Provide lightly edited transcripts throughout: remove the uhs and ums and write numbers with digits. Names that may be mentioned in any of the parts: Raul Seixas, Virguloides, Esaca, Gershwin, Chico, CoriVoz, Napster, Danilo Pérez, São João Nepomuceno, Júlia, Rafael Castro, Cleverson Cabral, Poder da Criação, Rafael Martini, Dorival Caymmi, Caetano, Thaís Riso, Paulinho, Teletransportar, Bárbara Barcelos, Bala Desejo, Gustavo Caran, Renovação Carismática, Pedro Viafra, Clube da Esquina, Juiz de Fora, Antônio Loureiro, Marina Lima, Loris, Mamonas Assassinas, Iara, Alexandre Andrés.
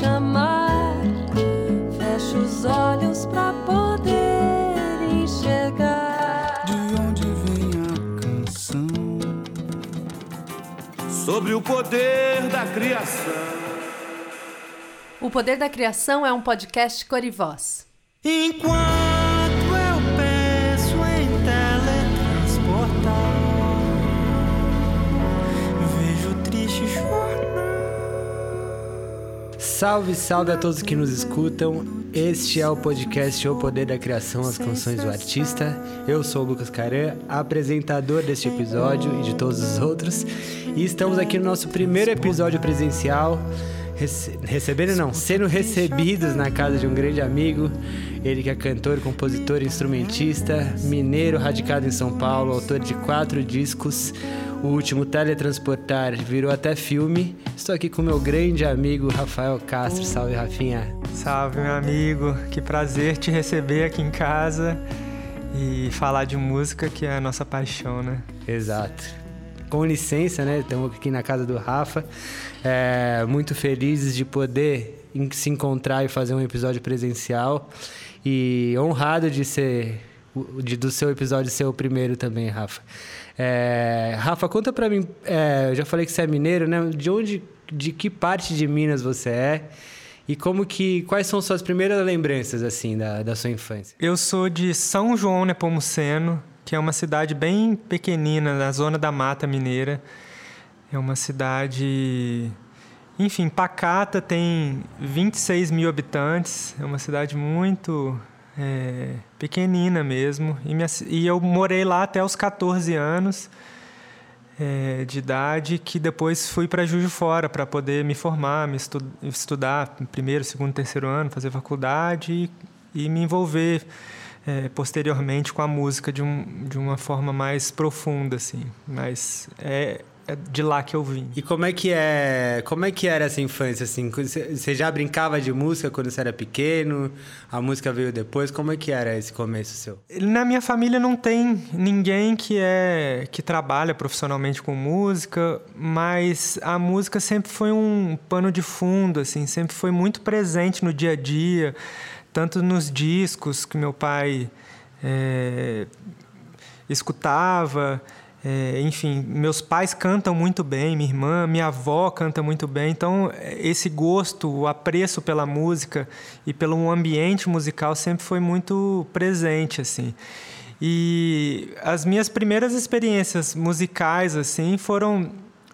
chamar. Fecho os olhos pra poder enxergar. De onde vem a canção? Sobre o poder da criação. O Poder da Criação é um podcast CoriVoz. Enquanto eu penso em teletransportar, vejo triste jornal. Salve, salve a todos que nos escutam. Este é o podcast O Poder da Criação, as canções do artista. Eu sou o Lucas Caran, apresentador deste episódio e de todos os outros. E estamos aqui no nosso primeiro episódio presencial. Sendo recebidos na casa de um grande amigo. Ele que é cantor, compositor, instrumentista, mineiro, radicado em São Paulo, autor de 4 discos. O último, Teletransportar, virou até filme. Estou aqui com o meu grande amigo Rafael Castro. Salve, Rafinha. Salve, meu amigo, que prazer te receber aqui em casa e falar de música, que é a nossa paixão, né? Exato. Com licença, né? Estamos aqui na casa do Rafa. Muito felizes de poder se encontrar e fazer um episódio presencial. E honrado de ser... do seu episódio ser o primeiro também, Rafa. Rafa, conta pra mim... eu já falei que você é mineiro, né? De que parte de Minas você é? E quais são suas primeiras lembranças, assim, da sua infância? Eu sou de São João Nepomuceno, que é uma cidade bem pequenina, na Zona da Mata Mineira. É uma cidade, enfim, pacata, tem 26 mil habitantes. É uma cidade muito pequenina mesmo. E eu morei lá até os 14 anos de idade, que depois fui para Juiz de Fora para poder me formar, me estudar primeiro, segundo, terceiro ano, fazer faculdade e me envolver... posteriormente com a música de uma forma mais profunda, assim. Mas é de lá que eu vim. E como é que era essa infância, assim? Você já brincava de música quando você era pequeno? A música veio depois? Como é que era esse começo seu? Na minha família não tem ninguém que trabalha profissionalmente com música, mas a música sempre foi um pano de fundo, assim, sempre foi muito presente no dia a dia. Tanto nos discos que meu pai escutava, enfim, meus pais cantam muito bem, minha irmã, minha avó canta muito bem, então esse gosto, o apreço pela música e pelo ambiente musical sempre foi muito presente, assim. E as minhas primeiras experiências musicais, assim, foram...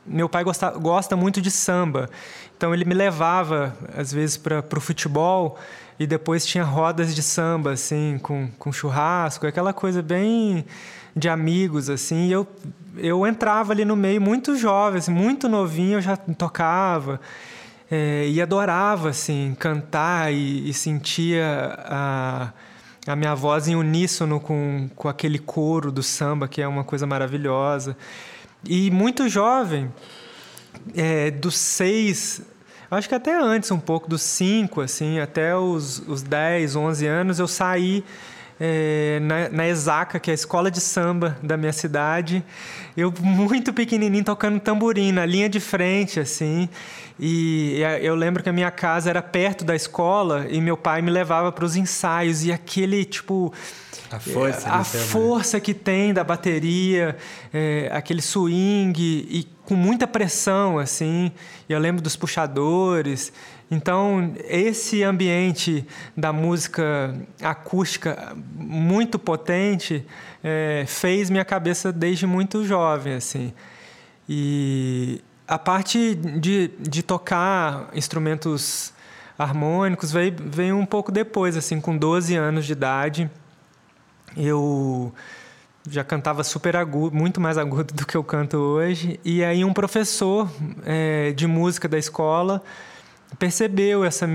Meu pai gosta muito de samba, então ele me levava, às vezes, para o futebol. E depois tinha rodas de samba, assim, com churrasco, aquela coisa bem de amigos, assim. E eu entrava ali no meio muito jovem, assim, muito novinho, eu já tocava. E adorava, assim, cantar e sentia a minha voz em uníssono com aquele coro do samba, que é uma coisa maravilhosa. E muito jovem, dos 6... Acho que até antes, um pouco, dos 5, assim, até os 10, 11 anos, eu saí na Esaca, que é a escola de samba da minha cidade. Eu, muito pequenininho, tocando tamborim, na linha de frente, assim. E eu lembro que a minha casa era perto da escola e meu pai me levava para os ensaios. E aquele, tipo... A força que tem da bateria, aquele swing e com muita pressão, assim. Eu lembro dos puxadores. Então, esse ambiente da música acústica muito potente fez minha cabeça desde muito jovem, assim. E a parte de tocar instrumentos harmônicos veio um pouco depois, assim, com 12 anos de idade. Eu já cantava super agudo, muito mais agudo do que eu canto hoje. E aí um professor de música da escola percebeu esse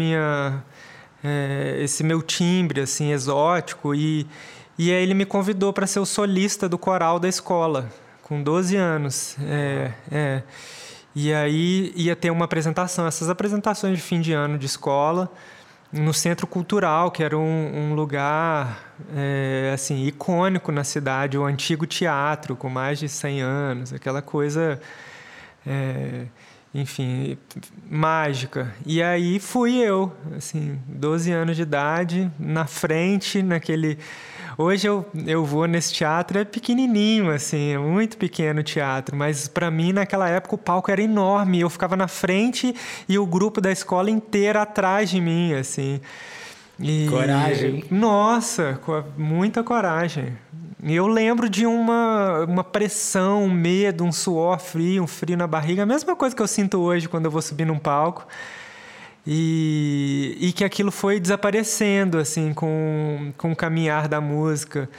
meu timbre, assim, exótico. E aí ele me convidou para ser o solista do coral da escola, com 12 anos. E aí ia ter uma apresentação, essas apresentações de fim de ano de escola... no Centro Cultural, que era um lugar assim, icônico na cidade, o antigo teatro, com mais de 100 anos, aquela coisa enfim, mágica. E aí fui eu, assim, 12 anos de idade, na frente, naquele... Hoje eu vou nesse teatro, é pequenininho, assim, é muito pequeno o teatro, mas para mim, naquela época, o palco era enorme, eu ficava na frente e o grupo da escola inteira atrás de mim, assim. E, coragem. Nossa, muita coragem. E eu lembro de uma pressão, um medo, um suor frio, um frio na barriga, a mesma coisa que eu sinto hoje quando eu vou subir num palco. E que aquilo foi desaparecendo, assim, com o caminhar da música.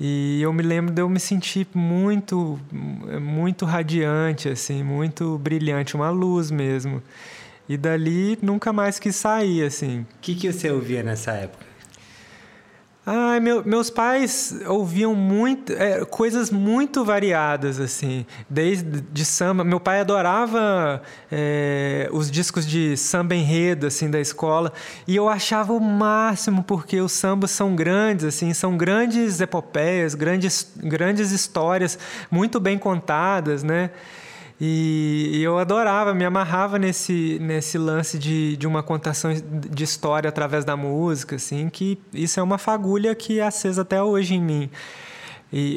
E eu me lembro de eu me sentir muito, muito radiante, assim, muito brilhante, uma luz mesmo. E dali nunca mais quis sair, assim. O que você ouvia nessa época? Ah, meus pais ouviam muito, coisas muito variadas, assim, desde de samba. Meu pai adorava os discos de samba enredo, assim, da escola, e eu achava o máximo, porque os sambas são grandes, assim, são grandes epopeias, grandes histórias, muito bem contadas, né? E eu adorava, me amarrava nesse lance de uma contação de história através da música, assim, que isso é uma fagulha que é acesa até hoje em mim.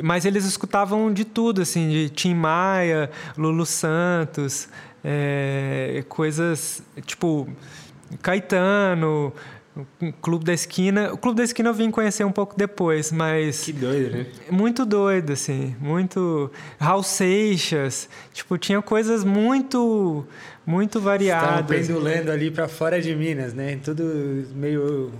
Mas eles escutavam de tudo, assim, de Tim Maia, Lulu Santos, coisas tipo Caetano, Clube da Esquina. O Clube da Esquina eu vim conhecer um pouco depois, mas... Que doido, né? Muito doido, assim. Muito... Raul Seixas. Tipo, tinha coisas muito, muito variadas. Estavam pendulando ali para fora de Minas, né? Tudo meio...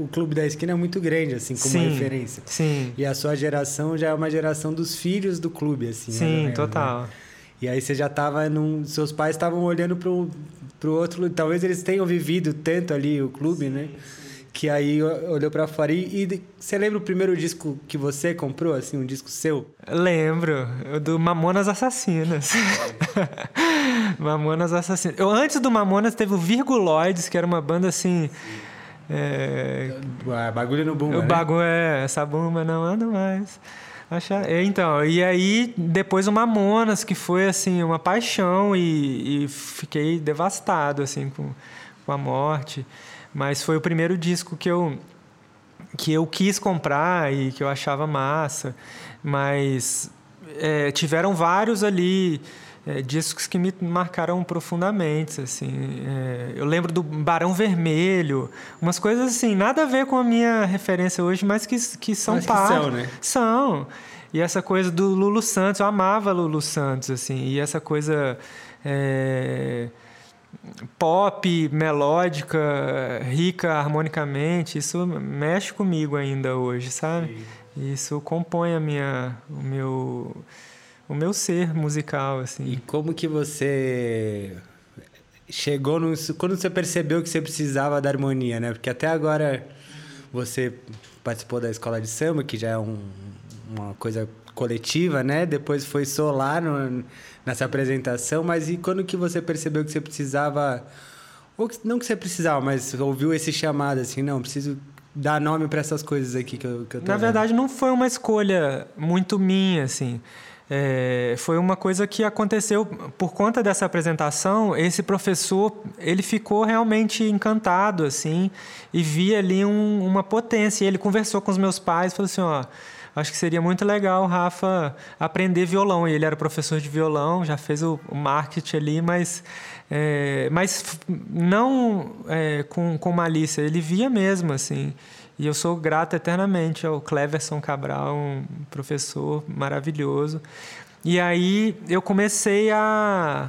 O Clube da Esquina é muito grande, assim, como sim, referência. Sim. E a sua geração já é uma geração dos filhos do clube, assim. Sim, total. Né? E aí você já estava num... Seus pais estavam olhando pro outro... Talvez eles tenham vivido tanto ali o clube, né? Que aí olhou para fora. E você lembra o primeiro disco que você comprou, assim, um disco seu? Lembro. Do Mamonas Assassinas. Mamonas Assassinas. Antes do Mamonas teve o Virguloides, que era uma banda, assim... Bagulho no Bumba, né? Essa Bumba não anda mais... Então, e aí depois o Mamonas, que foi assim, uma paixão, e fiquei devastado assim, com a morte, mas foi o primeiro disco que eu quis comprar e que eu achava massa, mas tiveram vários ali, discos que me marcaram profundamente, assim. Eu lembro do Barão Vermelho, umas coisas assim, nada a ver com a minha referência hoje, mas que são parte. São, né? São. E essa coisa do Lulu Santos, eu amava Lulu Santos, assim, e essa coisa pop, melódica, rica harmonicamente, isso mexe comigo ainda hoje, sabe? Sim. Isso compõe o meu ser musical, assim. E como que você chegou no... Quando você percebeu que você precisava da harmonia, né? Porque até agora você participou da escola de samba, que já é uma coisa coletiva, né? Depois foi solar nessa apresentação, mas e quando que você percebeu que você precisava... Ou não que você precisava, mas ouviu esse chamado, assim, não, preciso... dar nome para essas coisas aqui que eu tô... Na verdade, vendo. Não foi uma escolha muito minha, assim. Foi uma coisa que aconteceu por conta dessa apresentação. Esse professor, ele ficou realmente encantado, assim, e via ali uma potência. E ele conversou com os meus pais e falou assim, ó... Acho que seria muito legal o Rafa aprender violão. E ele era professor de violão, já fez o marketing ali, mas não com malícia. Ele via mesmo, assim. E eu sou grato eternamente ao Cleverson Cabral, um professor maravilhoso. E aí eu comecei a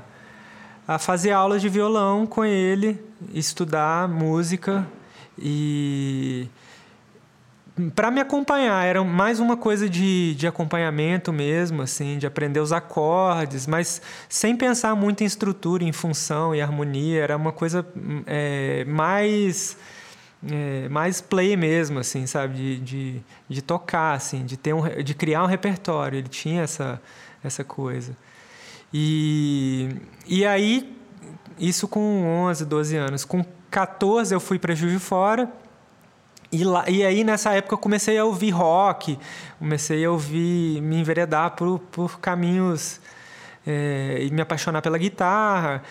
fazer aulas de violão com ele, estudar música e... Para me acompanhar, era mais uma coisa de acompanhamento mesmo, assim, de aprender os acordes, mas sem pensar muito em estrutura, em função e harmonia. Era uma coisa mais play mesmo, assim, sabe? De tocar, assim, de criar um repertório. Ele tinha essa coisa. E aí, isso com 11, 12 anos. Com 14, eu fui para Juiz de Fora. E aí, nessa época, eu comecei a ouvir rock, comecei a ouvir, me enveredar por caminhos e me apaixonar pela guitarra.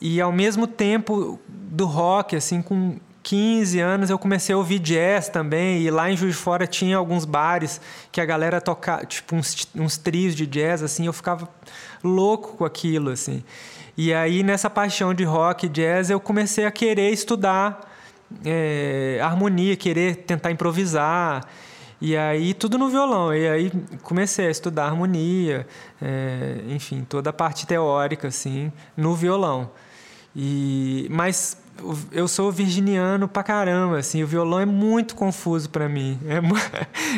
E ao mesmo tempo do rock, assim, com 15 anos eu comecei a ouvir jazz também, e lá em Juiz de Fora tinha alguns bares que a galera tocava, tipo uns trios de jazz, assim, eu ficava louco com aquilo, assim. E aí nessa paixão de rock e jazz eu comecei a querer estudar harmonia, querer tentar improvisar, e aí tudo no violão, e aí comecei a estudar harmonia, enfim, toda a parte teórica, assim, no violão. Mas eu sou virginiano pra caramba, assim, o violão é muito confuso pra mim,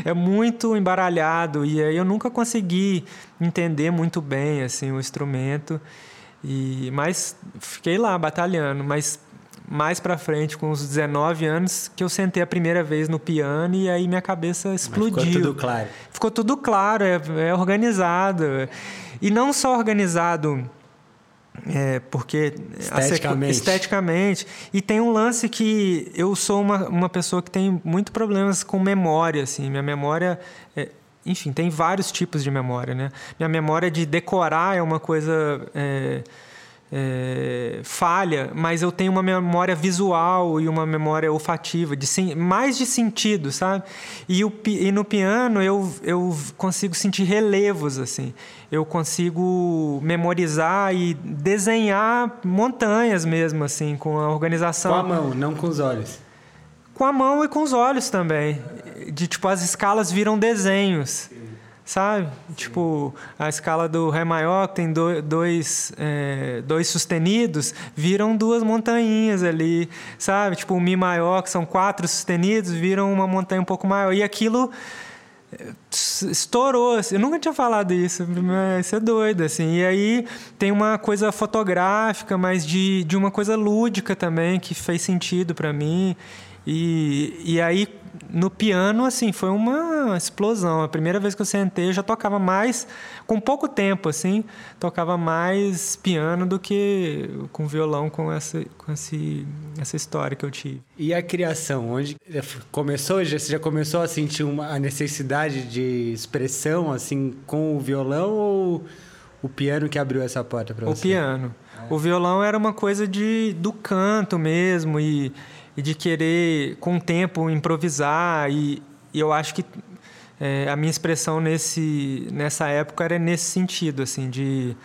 é muito embaralhado, e aí eu nunca consegui entender muito bem, assim, o instrumento, mas fiquei lá batalhando, mas mais pra frente, com uns 19 anos, que eu sentei a primeira vez no piano e aí minha cabeça explodiu. Mas ficou tudo claro. Ficou tudo claro, é organizado. E não só organizado... porque esteticamente, e tem um lance que eu sou uma pessoa que tem muito problemas com memória, assim, minha memória enfim, tem vários tipos de memória, né? Minha memória de decorar é uma coisa falha, mas eu tenho uma memória visual e uma memória olfativa, mais de sentido, sabe? E no piano eu consigo sentir relevos, assim. Eu consigo memorizar e desenhar montanhas mesmo, assim, com a organização. Com a mão, não com os olhos. Com a mão e com os olhos também. De, tipo, as escalas viram desenhos. Sabe? Sim. Tipo, a escala do Ré maior, que tem dois sustenidos, viram duas montanhinhas ali, sabe? Tipo, o Mi maior, que são 4 sustenidos, viram uma montanha um pouco maior. E aquilo estourou. Eu nunca tinha falado isso, mas isso é doido, assim. E aí tem uma coisa fotográfica, mas de uma coisa lúdica também, que fez sentido para mim. E aí, no piano, assim, foi uma explosão. A primeira vez que eu sentei, eu já tocava mais... Com pouco tempo, assim, tocava mais piano do que com violão, com essa história que eu tive. E a criação? Onde começou? Você já começou a sentir a necessidade de expressão, assim, com o violão, ou o piano que abriu essa porta para você? O piano. O violão era uma coisa do canto mesmo, e de querer, com o tempo, improvisar. E eu acho que a minha expressão nessa época era nesse sentido, assim, de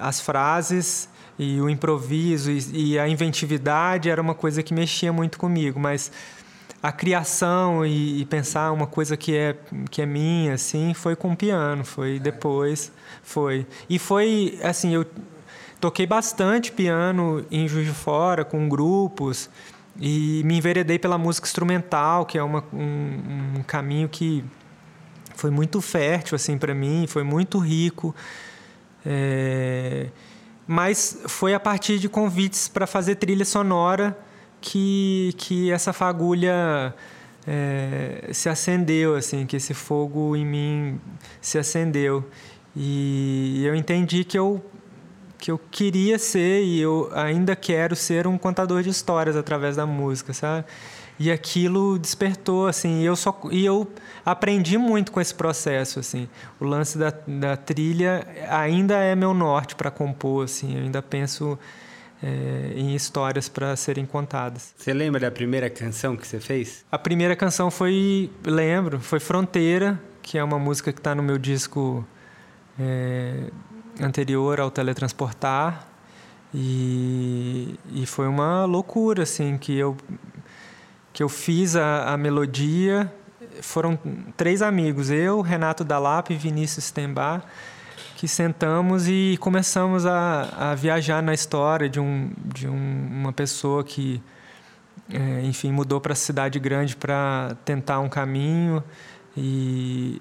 as frases e o improviso e a inventividade era uma coisa que mexia muito comigo, mas a criação e pensar uma coisa que é minha, assim, foi com o piano, depois. E foi, assim, eu toquei bastante piano em Juiz de Fora, com grupos, e me enveredei pela música instrumental, que é um caminho que foi muito fértil, assim, para mim, foi muito rico. Mas foi a partir de convites para fazer trilha sonora que essa fagulha se acendeu, assim, que esse fogo em mim se acendeu. E eu entendi que eu queria ser, e eu ainda quero ser, um contador de histórias através da música, sabe? E aquilo despertou, assim, e eu aprendi muito com esse processo, assim. O lance da trilha ainda é meu norte para compor, assim, eu ainda penso em histórias para serem contadas. Você lembra da primeira canção que você fez? A primeira canção foi Fronteira, que é uma música que está no meu disco... anterior ao Teletransportar, e foi uma loucura, assim, que eu fiz a melodia. Foram 3 amigos, eu, Renato Dalapp e Vinícius Tembach, que sentamos e começamos a viajar na história de uma pessoa que, enfim, mudou para a cidade grande para tentar um caminho e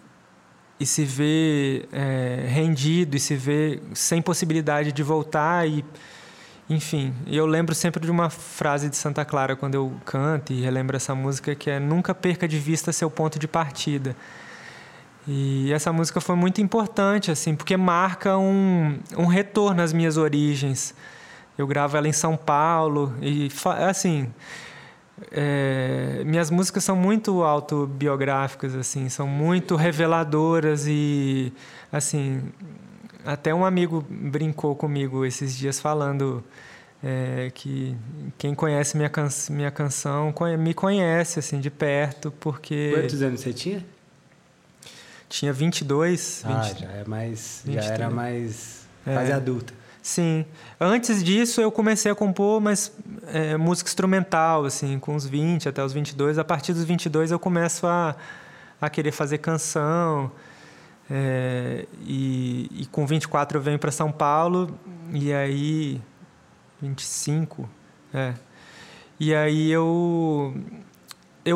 se vê rendido, e se vê sem possibilidade de voltar, e enfim, eu lembro sempre de uma frase de Santa Clara quando eu canto e relembro essa música, que é: nunca perca de vista seu ponto de partida. E essa música foi muito importante, assim, porque marca um retorno às minhas origens. Eu gravo ela em São Paulo e, assim... minhas músicas são muito autobiográficas, assim, são muito reveladoras, e, assim, Até um amigo brincou comigo esses dias falando que quem conhece minha canção me conhece assim, de perto, porque... Quantos anos você tinha? Tinha 22. Ah, 20, já era mais adulta. Sim. Antes disso, eu comecei a compor, mas música instrumental, assim, com uns 20 até os 22. A partir dos 22, eu começo a querer fazer canção. E com 24, eu venho para São Paulo. E aí... 25, E aí eu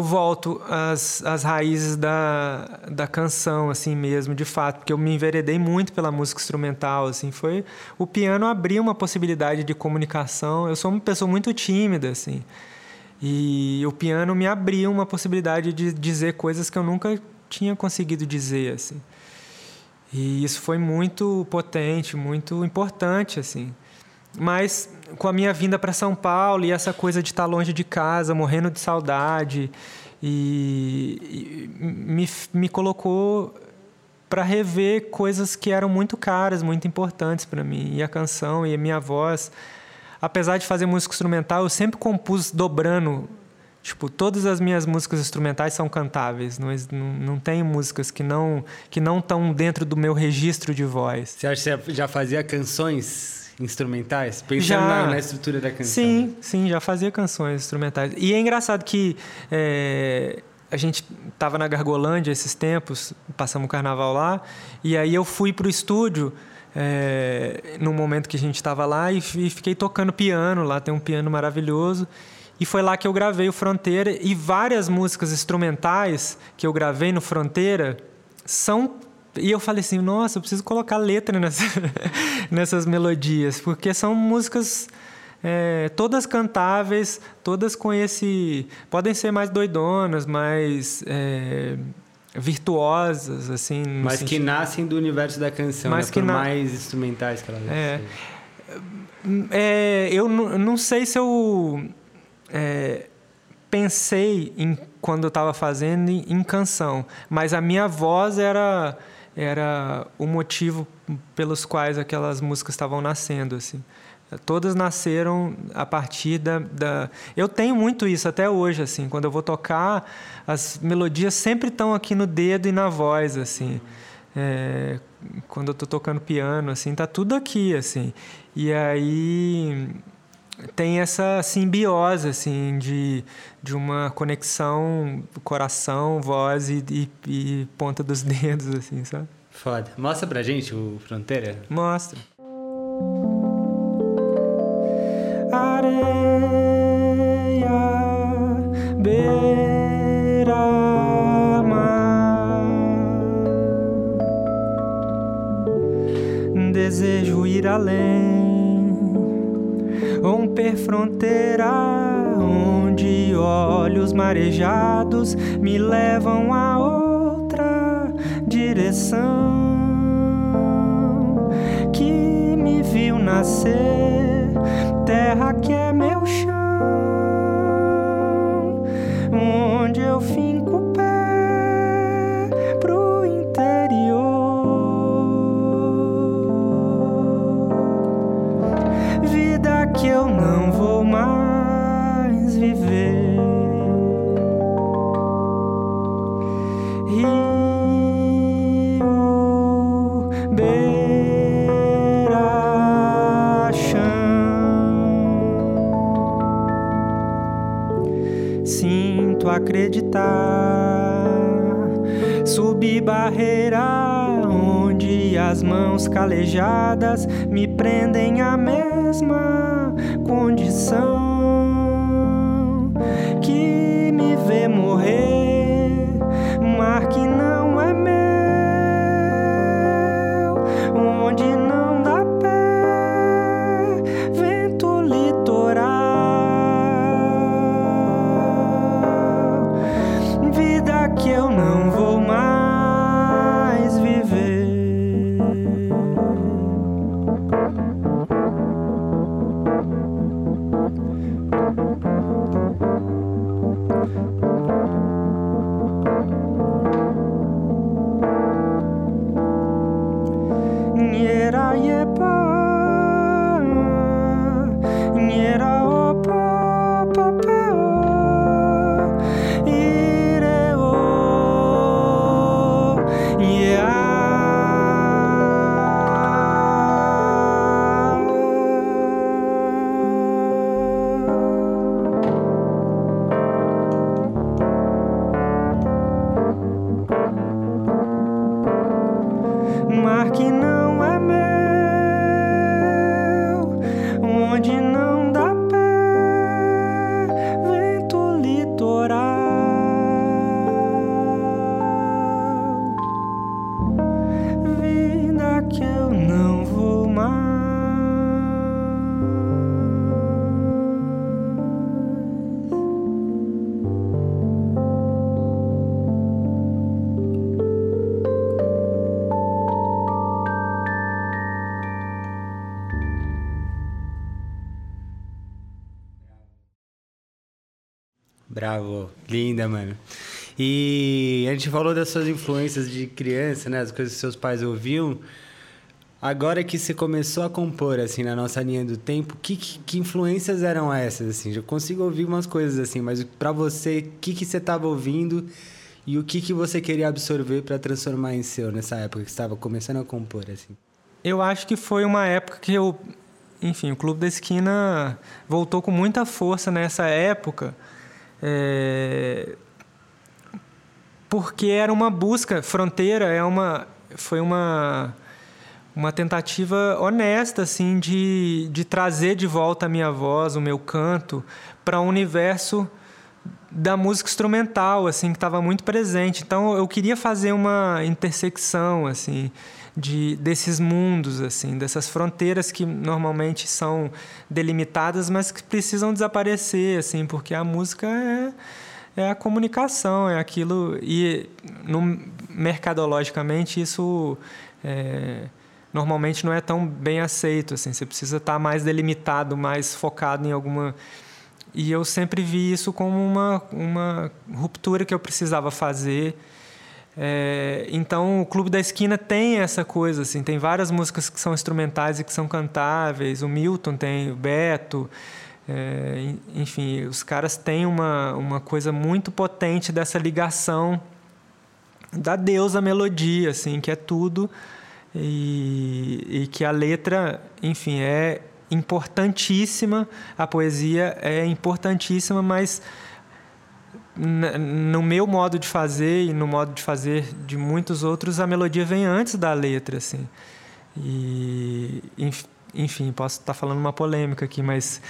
volto às raízes da canção, assim mesmo, de fato, porque eu me enveredei muito pela música instrumental, assim, o piano abriu uma possibilidade de comunicação. Eu sou uma pessoa muito tímida, assim, e o piano me abriu uma possibilidade de dizer coisas que eu nunca tinha conseguido dizer, assim. E isso foi muito potente, muito importante, assim. Mas com a minha vinda para São Paulo e essa coisa de estar longe de casa, morrendo de saudade, e me colocou para rever coisas que eram muito caras, muito importantes para mim. E a canção e a minha voz, apesar de fazer música instrumental, eu sempre compus dobrando. Tipo, todas as minhas músicas instrumentais são cantáveis. Não tem músicas que não estão dentro do meu registro de voz. Você acha que você já fazia canções instrumentais? Pensando na estrutura da canção. Sim, já fazia canções instrumentais. E é engraçado que a gente estava na Gargolândia esses tempos, passamos o carnaval lá, e aí eu fui para o estúdio no momento que a gente estava lá e fiquei tocando piano lá, tem um piano maravilhoso, e foi lá que eu gravei o Fronteira, e várias músicas instrumentais que eu gravei no Fronteira E eu falei assim, nossa, eu preciso colocar letra nessas melodias, porque são músicas todas cantáveis, todas com esse... Podem ser mais doidonas, mais virtuosas, assim... Mas que nascem do universo da canção, né? Por mais instrumentais que elas são. Eu não sei se eu... pensei, quando eu estava fazendo, em canção, mas a minha voz era o motivo pelos quais aquelas músicas estavam nascendo, assim. Todas nasceram a partir da... Eu tenho muito isso até hoje, assim. Quando eu vou tocar, as melodias sempre estão aqui no dedo e na voz, assim. Quando eu estou tocando piano, assim, tá tudo aqui, assim. E aí tem essa simbiose, assim, de uma conexão coração, voz e ponta dos dedos, assim, sabe? Foda. Mostra pra gente o Fronteira? Mostra. Areia, beira-mar, desejo ir além, romper fronteira, onde olhos marejados me levam a outra direção, que me viu nascer, terra que é meu chão, onde eu finco o pé pro interior. Que eu não vou mais viver, rio, beira-chão, sinto acreditar, subi barreira, onde as mãos calejadas me prendem à mesma condição, que me vê morrer, mar que não é meu, onde não dá pé, vento litoral, vida que eu não vou mais viver. Era Bravo. Linda, mano. E a gente falou das suas influências de criança, né? As coisas que seus pais ouviam. Agora que você começou a compor, assim, na nossa linha do tempo, que influências eram essas, assim? Eu consigo ouvir umas coisas, assim, mas pra você, o que você estava ouvindo e o que você queria absorver pra transformar em seu nessa época que você estava começando a compor, assim? Eu acho que foi uma época que eu... Enfim, o Clube da Esquina voltou com muita força nessa época, porque era uma busca, fronteira foi uma tentativa honesta, assim, de trazer de volta a minha voz, o meu canto, para o universo da música instrumental, assim, que estava muito presente. Então, eu queria fazer uma intersecção, assim, desses mundos, assim, dessas fronteiras que normalmente são delimitadas, mas que precisam desaparecer, assim, porque a música é a comunicação, é aquilo... E, mercadologicamente, isso... normalmente não é tão bem aceito, assim, você precisa estar mais delimitado, mais focado em alguma... E eu sempre vi isso como uma ruptura que eu precisava fazer. Então, o Clube da Esquina tem essa coisa, assim, tem várias músicas que são instrumentais e que são cantáveis, o Milton tem, o Beto, enfim, os caras têm uma coisa muito potente dessa ligação da deusa melodia, assim, que é tudo... E que a letra, enfim, é importantíssima, a poesia é importantíssima, mas no meu modo de fazer e no modo de fazer de muitos outros, a melodia vem antes da letra, assim. E, enfim, posso estar falando uma polêmica aqui, mas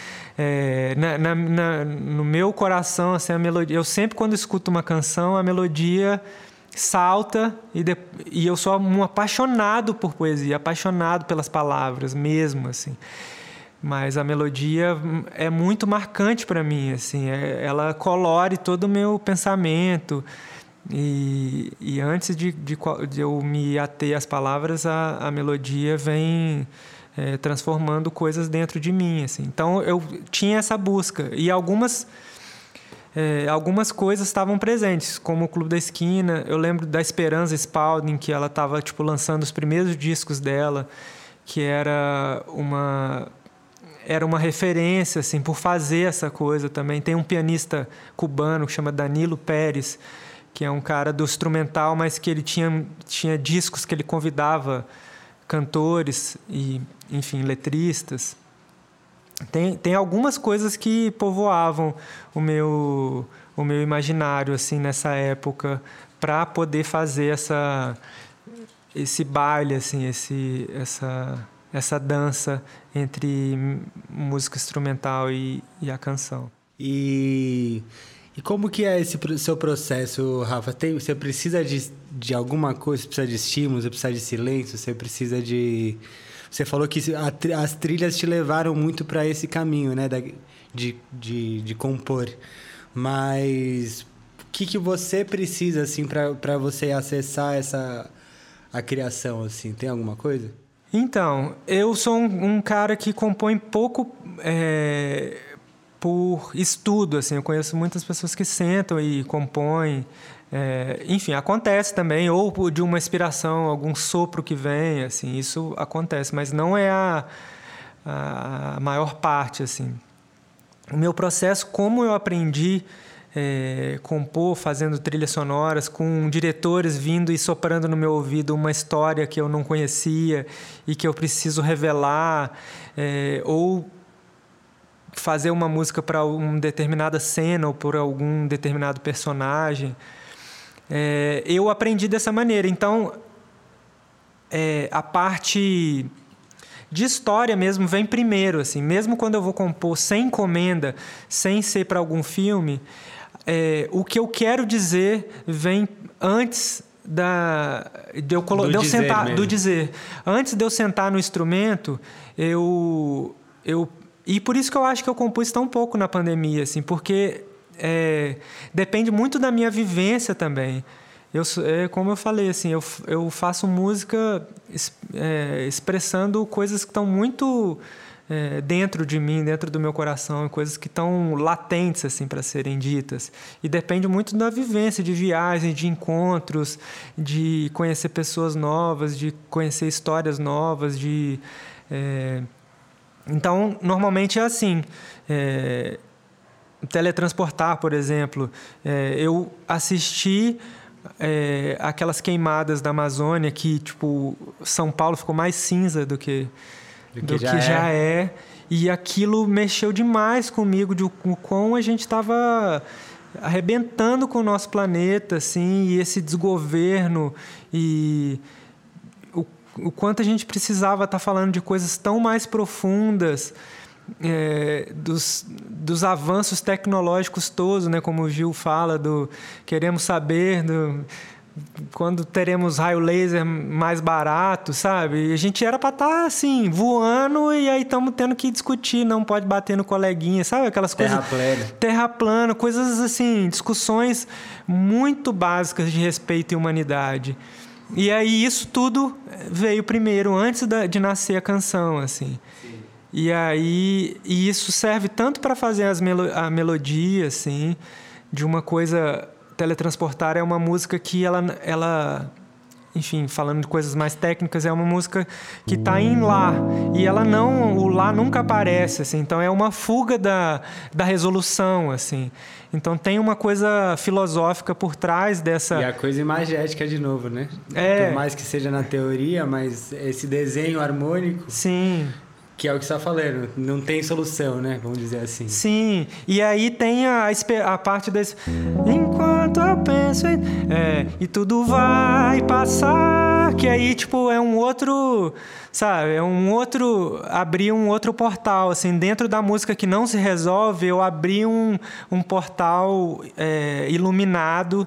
no meu coração, assim, a melodia, eu sempre, quando escuto uma canção, a melodia salta, e eu sou um apaixonado por poesia, apaixonado pelas palavras mesmo, assim. Mas a melodia é muito marcante para mim, assim, ela colore todo o meu pensamento. E antes de eu me ater às palavras, a melodia vem transformando coisas dentro de mim, assim. Então eu tinha essa busca, e algumas coisas estavam presentes, como o Clube da Esquina. Eu lembro da Esperanza Spalding, que ela estava, tipo, lançando os primeiros discos dela, que era uma referência, assim, por fazer essa coisa também. Tem um pianista cubano que chama Danilo Pérez, que é um cara do instrumental, mas que ele tinha discos que ele convidava cantores e, enfim, letristas. Tem algumas coisas que povoavam o meu imaginário, assim, nessa época, para poder fazer esse baile, assim, essa dança entre música instrumental e a canção. E como que é esse seu processo, Rafa? Você precisa de alguma coisa? Você precisa de estímulos? Você precisa de silêncio? Você precisa de... Você falou que as trilhas te levaram muito para esse caminho, né, de compor. Mas o que você precisa, assim, para você acessar a criação, assim? Tem alguma coisa? Então, eu sou um cara que compõe pouco por estudo, assim. Eu conheço muitas pessoas que sentam e compõem. Enfim, acontece também, ou de uma inspiração, algum sopro que vem, assim, isso acontece, mas não é a maior parte, assim. O meu processo, como eu aprendi compor fazendo trilhas sonoras, com diretores vindo e soprando no meu ouvido uma história que eu não conhecia e que eu preciso revelar, ou fazer uma música para uma determinada cena ou por algum determinado personagem... eu aprendi dessa maneira. Então, a parte de história mesmo vem primeiro, assim. Mesmo quando eu vou compor sem encomenda, sem ser para algum filme, o que eu quero dizer vem antes de eu sentar. Antes de eu sentar no instrumento, e por isso que eu acho que eu compus tão pouco na pandemia, assim, porque... depende muito da minha vivência também. Como eu falei, assim, eu faço música expressando coisas que estão muito dentro de mim, dentro do meu coração, coisas que estão latentes assim, para serem ditas. E depende muito da vivência, de viagens, de encontros, de conhecer pessoas novas, de conhecer histórias novas. Então, normalmente é assim. Teletransportar, por exemplo. Eu assisti... aquelas queimadas da Amazônia que, tipo, São Paulo ficou mais cinza do que já é. E aquilo mexeu demais comigo, de o quão a gente estava arrebentando com o nosso planeta, assim, e esse desgoverno, e o quanto a gente precisava estar falando de coisas tão mais profundas, dos avanços tecnológicos todos, né? Como o Gil fala, queremos saber quando teremos raio laser mais barato, sabe? E a gente era para estar assim, voando, e aí estamos tendo que discutir, não pode bater no coleguinha, sabe? Aquelas coisas... Terra plana, coisas assim, discussões muito básicas de respeito e humanidade. E aí isso tudo veio primeiro, antes de nascer a canção, assim. Sim. E isso serve tanto para fazer a melodia, assim, de uma coisa... Teletransportar é uma música que ela... Enfim, falando de coisas mais técnicas, é uma música que está em Lá. E ela não... O Lá nunca aparece, assim. Então, é uma fuga da resolução, assim. Então, tem uma coisa filosófica por trás dessa... E a coisa imagética, de novo, né? Por mais que seja na teoria, mas esse desenho harmônico... Sim... Que é o que você está falando, não tem solução, né? Vamos dizer assim. Sim, e aí tem a parte desse... Enquanto eu penso... e tudo vai passar... Que aí, tipo, é um outro... Sabe? É um outro... Abrir um outro portal, assim. Dentro da música que não se resolve, eu abri um portal iluminado.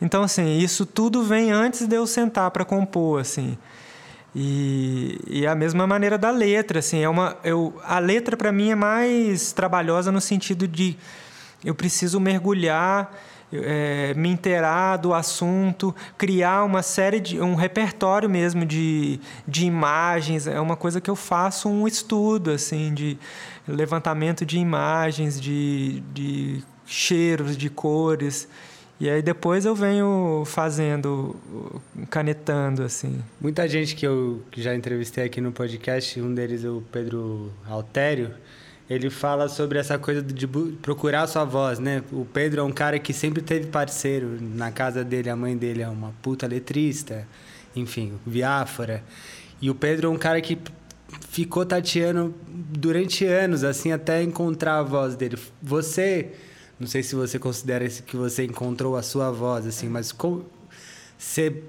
Então, assim, isso tudo vem antes de eu sentar para compor, assim. E a mesma maneira da letra, assim, a letra para mim é mais trabalhosa no sentido de eu preciso mergulhar, me inteirar do assunto, criar uma série um repertório mesmo de imagens. É uma coisa que eu faço um estudo, assim, de levantamento de imagens, de cheiros, de cores. E aí depois eu venho fazendo, canetando, assim. Muita gente que eu já entrevistei aqui no podcast, um deles é o Pedro Altério, ele fala sobre essa coisa de procurar a sua voz, né? O Pedro é um cara que sempre teve parceiro na casa dele, a mãe dele é uma puta letrista, enfim, Viáfora. E o Pedro é um cara que ficou tateando durante anos, assim, até encontrar a voz dele. Você... Não sei se você considera que você encontrou a sua voz, assim, mas você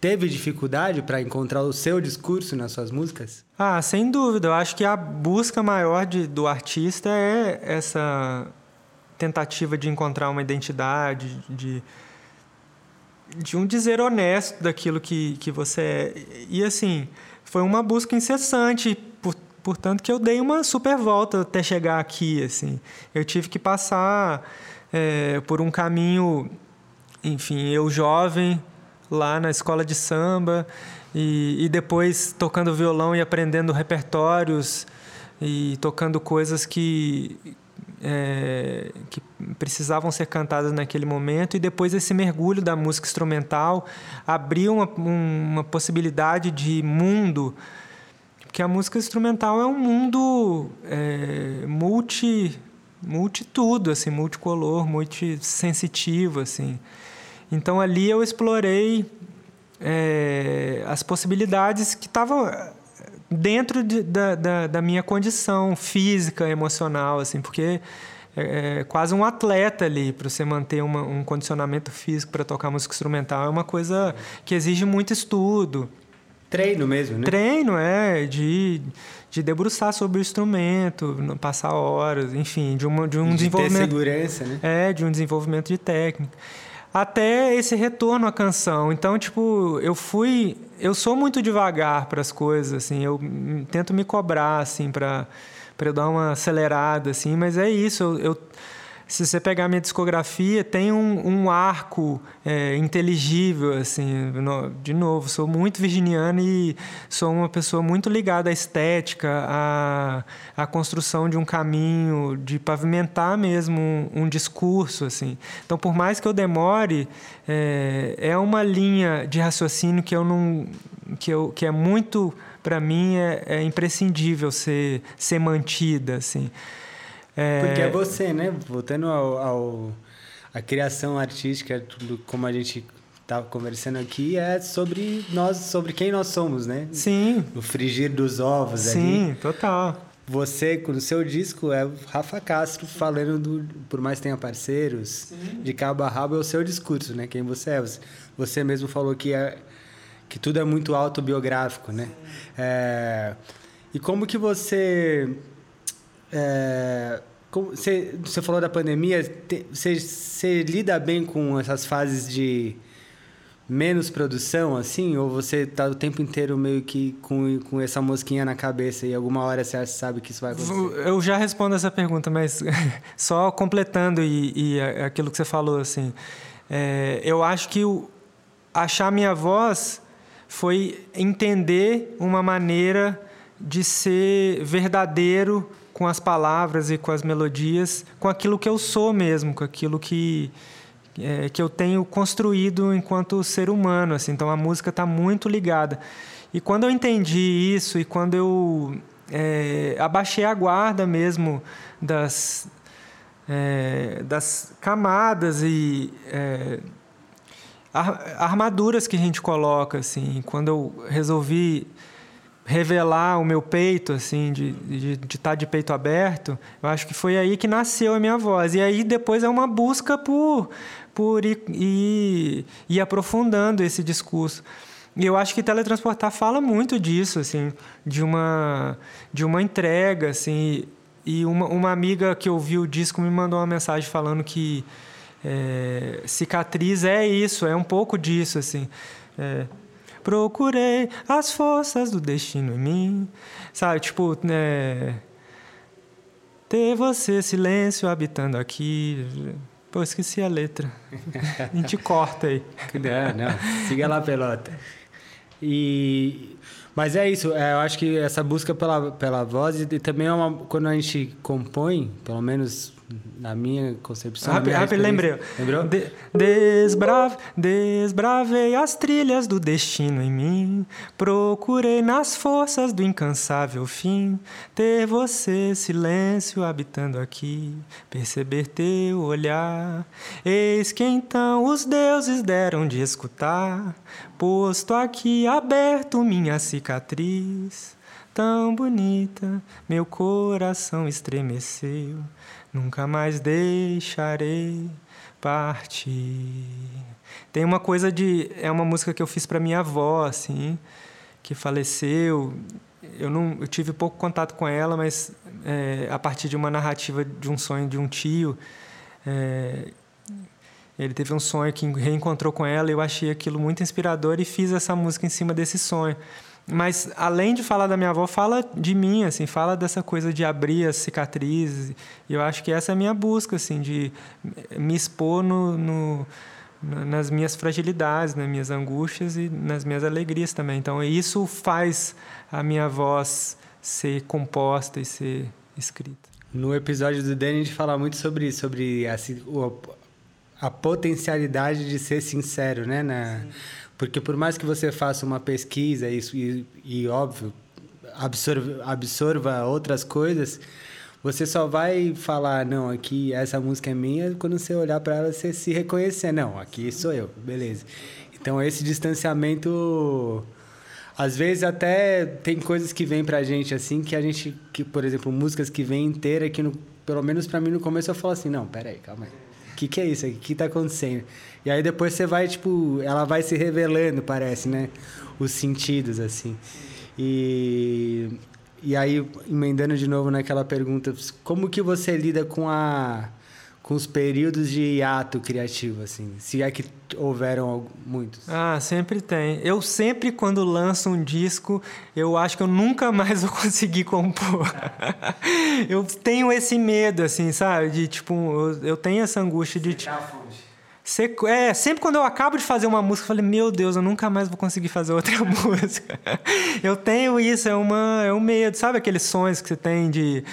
teve dificuldade para encontrar o seu discurso nas suas músicas? Ah, sem dúvida. Eu acho que a busca maior do artista é essa tentativa de encontrar uma identidade, de um dizer honesto daquilo que você é. E, assim, foi uma busca incessante. Portanto, que eu dei uma super volta até chegar aqui, assim. Eu tive que passar por um caminho... Enfim, eu jovem, lá na escola de samba, e depois tocando violão e aprendendo repertórios, e tocando coisas que precisavam ser cantadas naquele momento, e depois esse mergulho da música instrumental abriu uma possibilidade de mundo... Porque a música instrumental é um mundo multitudo, assim, multicolor, multissensitivo, assim. Então, ali eu explorei as possibilidades que estavam dentro da minha condição física, emocional, assim, porque é quase um atleta ali, para você manter um condicionamento físico para tocar música instrumental. É uma coisa que exige muito estudo. Treino mesmo, né? Treino, de debruçar sobre o instrumento, passar horas, enfim, de um desenvolvimento... De ter segurança, né? De um desenvolvimento de técnica. Até esse retorno à canção. Então, tipo, eu sou muito devagar para as coisas, assim, eu tento me cobrar, assim, para eu dar uma acelerada, assim, mas é isso, eu se você pegar minha discografia, tem um arco inteligível, assim. De novo, sou muito virginiano e sou uma pessoa muito ligada à estética, à construção de um caminho, de pavimentar mesmo um discurso, assim. Então, por mais que eu demore, é uma linha de raciocínio que eu não... que é muito... Para mim, é imprescindível ser mantida, assim. Porque é você, né? Voltando à criação artística, tudo como a gente estava conversando aqui, é sobre nós, sobre quem nós somos, né? Sim. O frigir dos ovos. Sim, ali. Total. Você, com o seu disco, é o Rafa Castro falando por mais que tenha parceiros, sim, de cabo a rabo, é o seu discurso, né? Quem você é. Você mesmo falou que tudo é muito autobiográfico, né? E como que você... Você falou da pandemia, você lida bem com essas fases de menos produção, assim? Ou você está o tempo inteiro meio que com essa mosquinha na cabeça e alguma hora você sabe que isso vai acontecer? Eu já respondo essa pergunta, mas só completando e aquilo que você falou, assim. Eu acho que achar minha voz foi entender uma maneira de ser verdadeiro com as palavras e com as melodias, com aquilo que eu sou mesmo, com aquilo que eu tenho construído enquanto ser humano, assim. Então, a música está muito ligada. E quando eu entendi isso e quando eu abaixei a guarda mesmo das camadas e... armaduras que a gente coloca, assim, quando eu resolvi revelar o meu peito, assim, de estar de peito aberto, eu acho que foi aí que nasceu a minha voz. E aí depois é uma busca por ir aprofundando esse discurso. E eu acho que Teletransportar fala muito disso, assim, de uma entrega, assim. E uma amiga que ouviu o disco me mandou uma mensagem falando que cicatriz é isso, é um pouco disso, assim. Procurei as forças do destino em mim, sabe, tipo, ter você, silêncio, habitando aqui. Pô, esqueci a letra. A gente corta aí. Não, siga lá, pelota. Mas é isso, eu acho que essa busca pela voz, e também é quando a gente compõe, pelo menos na minha concepção... Rápido, lembrei. Lembrou? Desbravei as trilhas do destino em mim, procurei nas forças do incansável fim, ter você, silêncio, habitando aqui, perceber teu olhar. Eis que então os deuses deram de escutar, posto aqui aberto minha cicatriz, tão bonita, meu coração estremeceu, nunca mais deixarei partir. Tem uma coisa é uma música que eu fiz para minha avó, assim, que faleceu. Eu tive pouco contato com ela, mas a partir de uma narrativa de um sonho de um tio, ele teve um sonho que reencontrou com ela, e eu achei aquilo muito inspirador e fiz essa música em cima desse sonho. Mas, além de falar da minha avó, fala de mim, assim, fala dessa coisa de abrir as cicatrizes. E eu acho que essa é a minha busca, assim, de me expor nas minhas fragilidades, nas minhas angústias e nas minhas alegrias também. Então, isso faz a minha voz ser composta e ser escrita. No episódio do Danny, a gente fala muito sobre isso, sobre a potencialidade de ser sincero, né? Porque por mais que você faça uma pesquisa e óbvio, absorva outras coisas, você só vai falar, não, aqui essa música é minha, quando você olhar para ela, você se reconhecer. Não, aqui sou eu, beleza. Então, esse distanciamento... Às vezes, até tem coisas que vêm pra gente, assim, que por exemplo, músicas que vêm inteira, que pelo menos pra mim, no começo, eu falo assim, não, peraí, calma aí. Que é isso? O que tá acontecendo? E aí depois você vai, tipo... Ela vai se revelando, parece, né? Os sentidos, assim. E aí, emendando de novo naquela pergunta... Como que você lida com com os períodos de hiato criativo, assim? Se é que houveram muitos. Ah, sempre tem. Eu sempre, quando lanço um disco, eu acho que eu nunca mais vou conseguir compor. Eu tenho esse medo, assim, sabe? De, tipo, eu tenho essa angústia de... sempre quando eu acabo de fazer uma música, eu falei, meu Deus, eu nunca mais vou conseguir fazer outra música. Eu tenho isso, é um medo. Sabe aqueles sonhos que você tem de,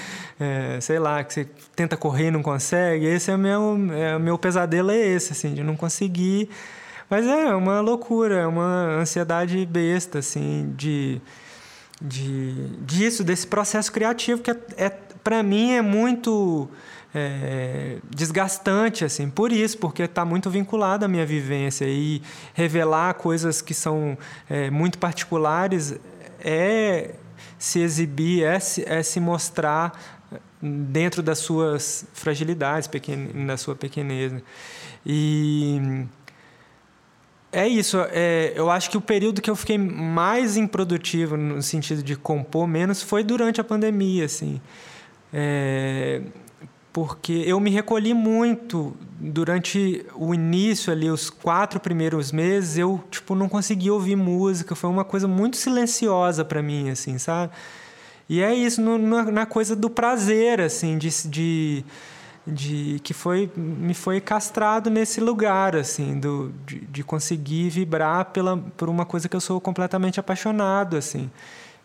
sei lá, que você tenta correr e não consegue? Esse é o meu pesadelo, é esse, assim, de não conseguir. Mas é uma loucura, é uma ansiedade besta, assim, disso, desse processo criativo, que pra mim é muito... desgastante, assim, por isso, porque está muito vinculado à minha vivência, e revelar coisas que são muito particulares é se exibir, é se mostrar dentro das suas fragilidades, da sua pequenez, né? E é isso, eu acho que o período que eu fiquei mais improdutivo no sentido de compor menos foi durante a pandemia, assim, porque eu me recolhi muito durante o início ali, os 4 primeiros meses, eu tipo não conseguia ouvir música, foi uma coisa muito silenciosa para mim, assim, sabe? E é isso, na coisa do prazer, assim, que me foi castrado nesse lugar, assim, de conseguir vibrar por uma coisa que eu sou completamente apaixonado, assim,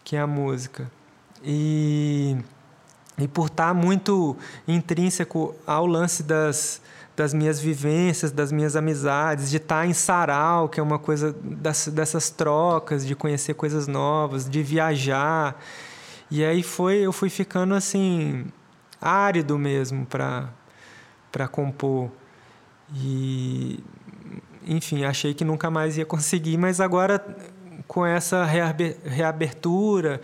que é a música. E por estar muito intrínseco ao lance das minhas vivências, das minhas amizades, de estar em sarau, que é uma coisa dessas trocas, de conhecer coisas novas, de viajar. E aí eu fui ficando assim, árido mesmo para compor. E, enfim, achei que nunca mais ia conseguir, mas agora... com essa reabertura,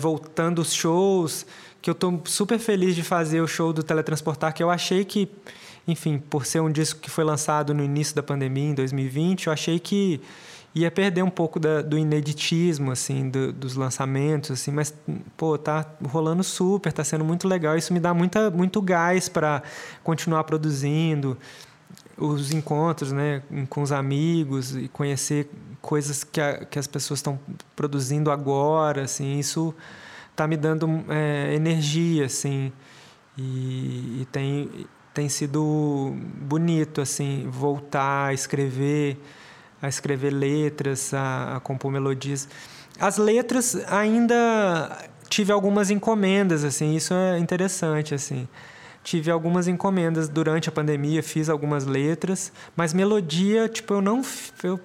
voltando os shows, que eu estou super feliz de fazer o show do Teletransportar, que eu achei que, enfim, por ser um disco que foi lançado no início da pandemia, em 2020, eu achei que ia perder um pouco do ineditismo, assim, dos lançamentos, assim, mas, pô, tá rolando super, tá sendo muito legal, isso me dá muito gás para continuar produzindo, os encontros, né, com os amigos e conhecer coisas que as pessoas estão produzindo agora, assim, isso está me dando energia, assim, e tem sido bonito, assim, voltar a escrever letras, a compor melodias. As letras ainda tive algumas encomendas, assim, isso é interessante, assim. Tive algumas encomendas durante a pandemia, fiz algumas letras, mas melodia, tipo, eu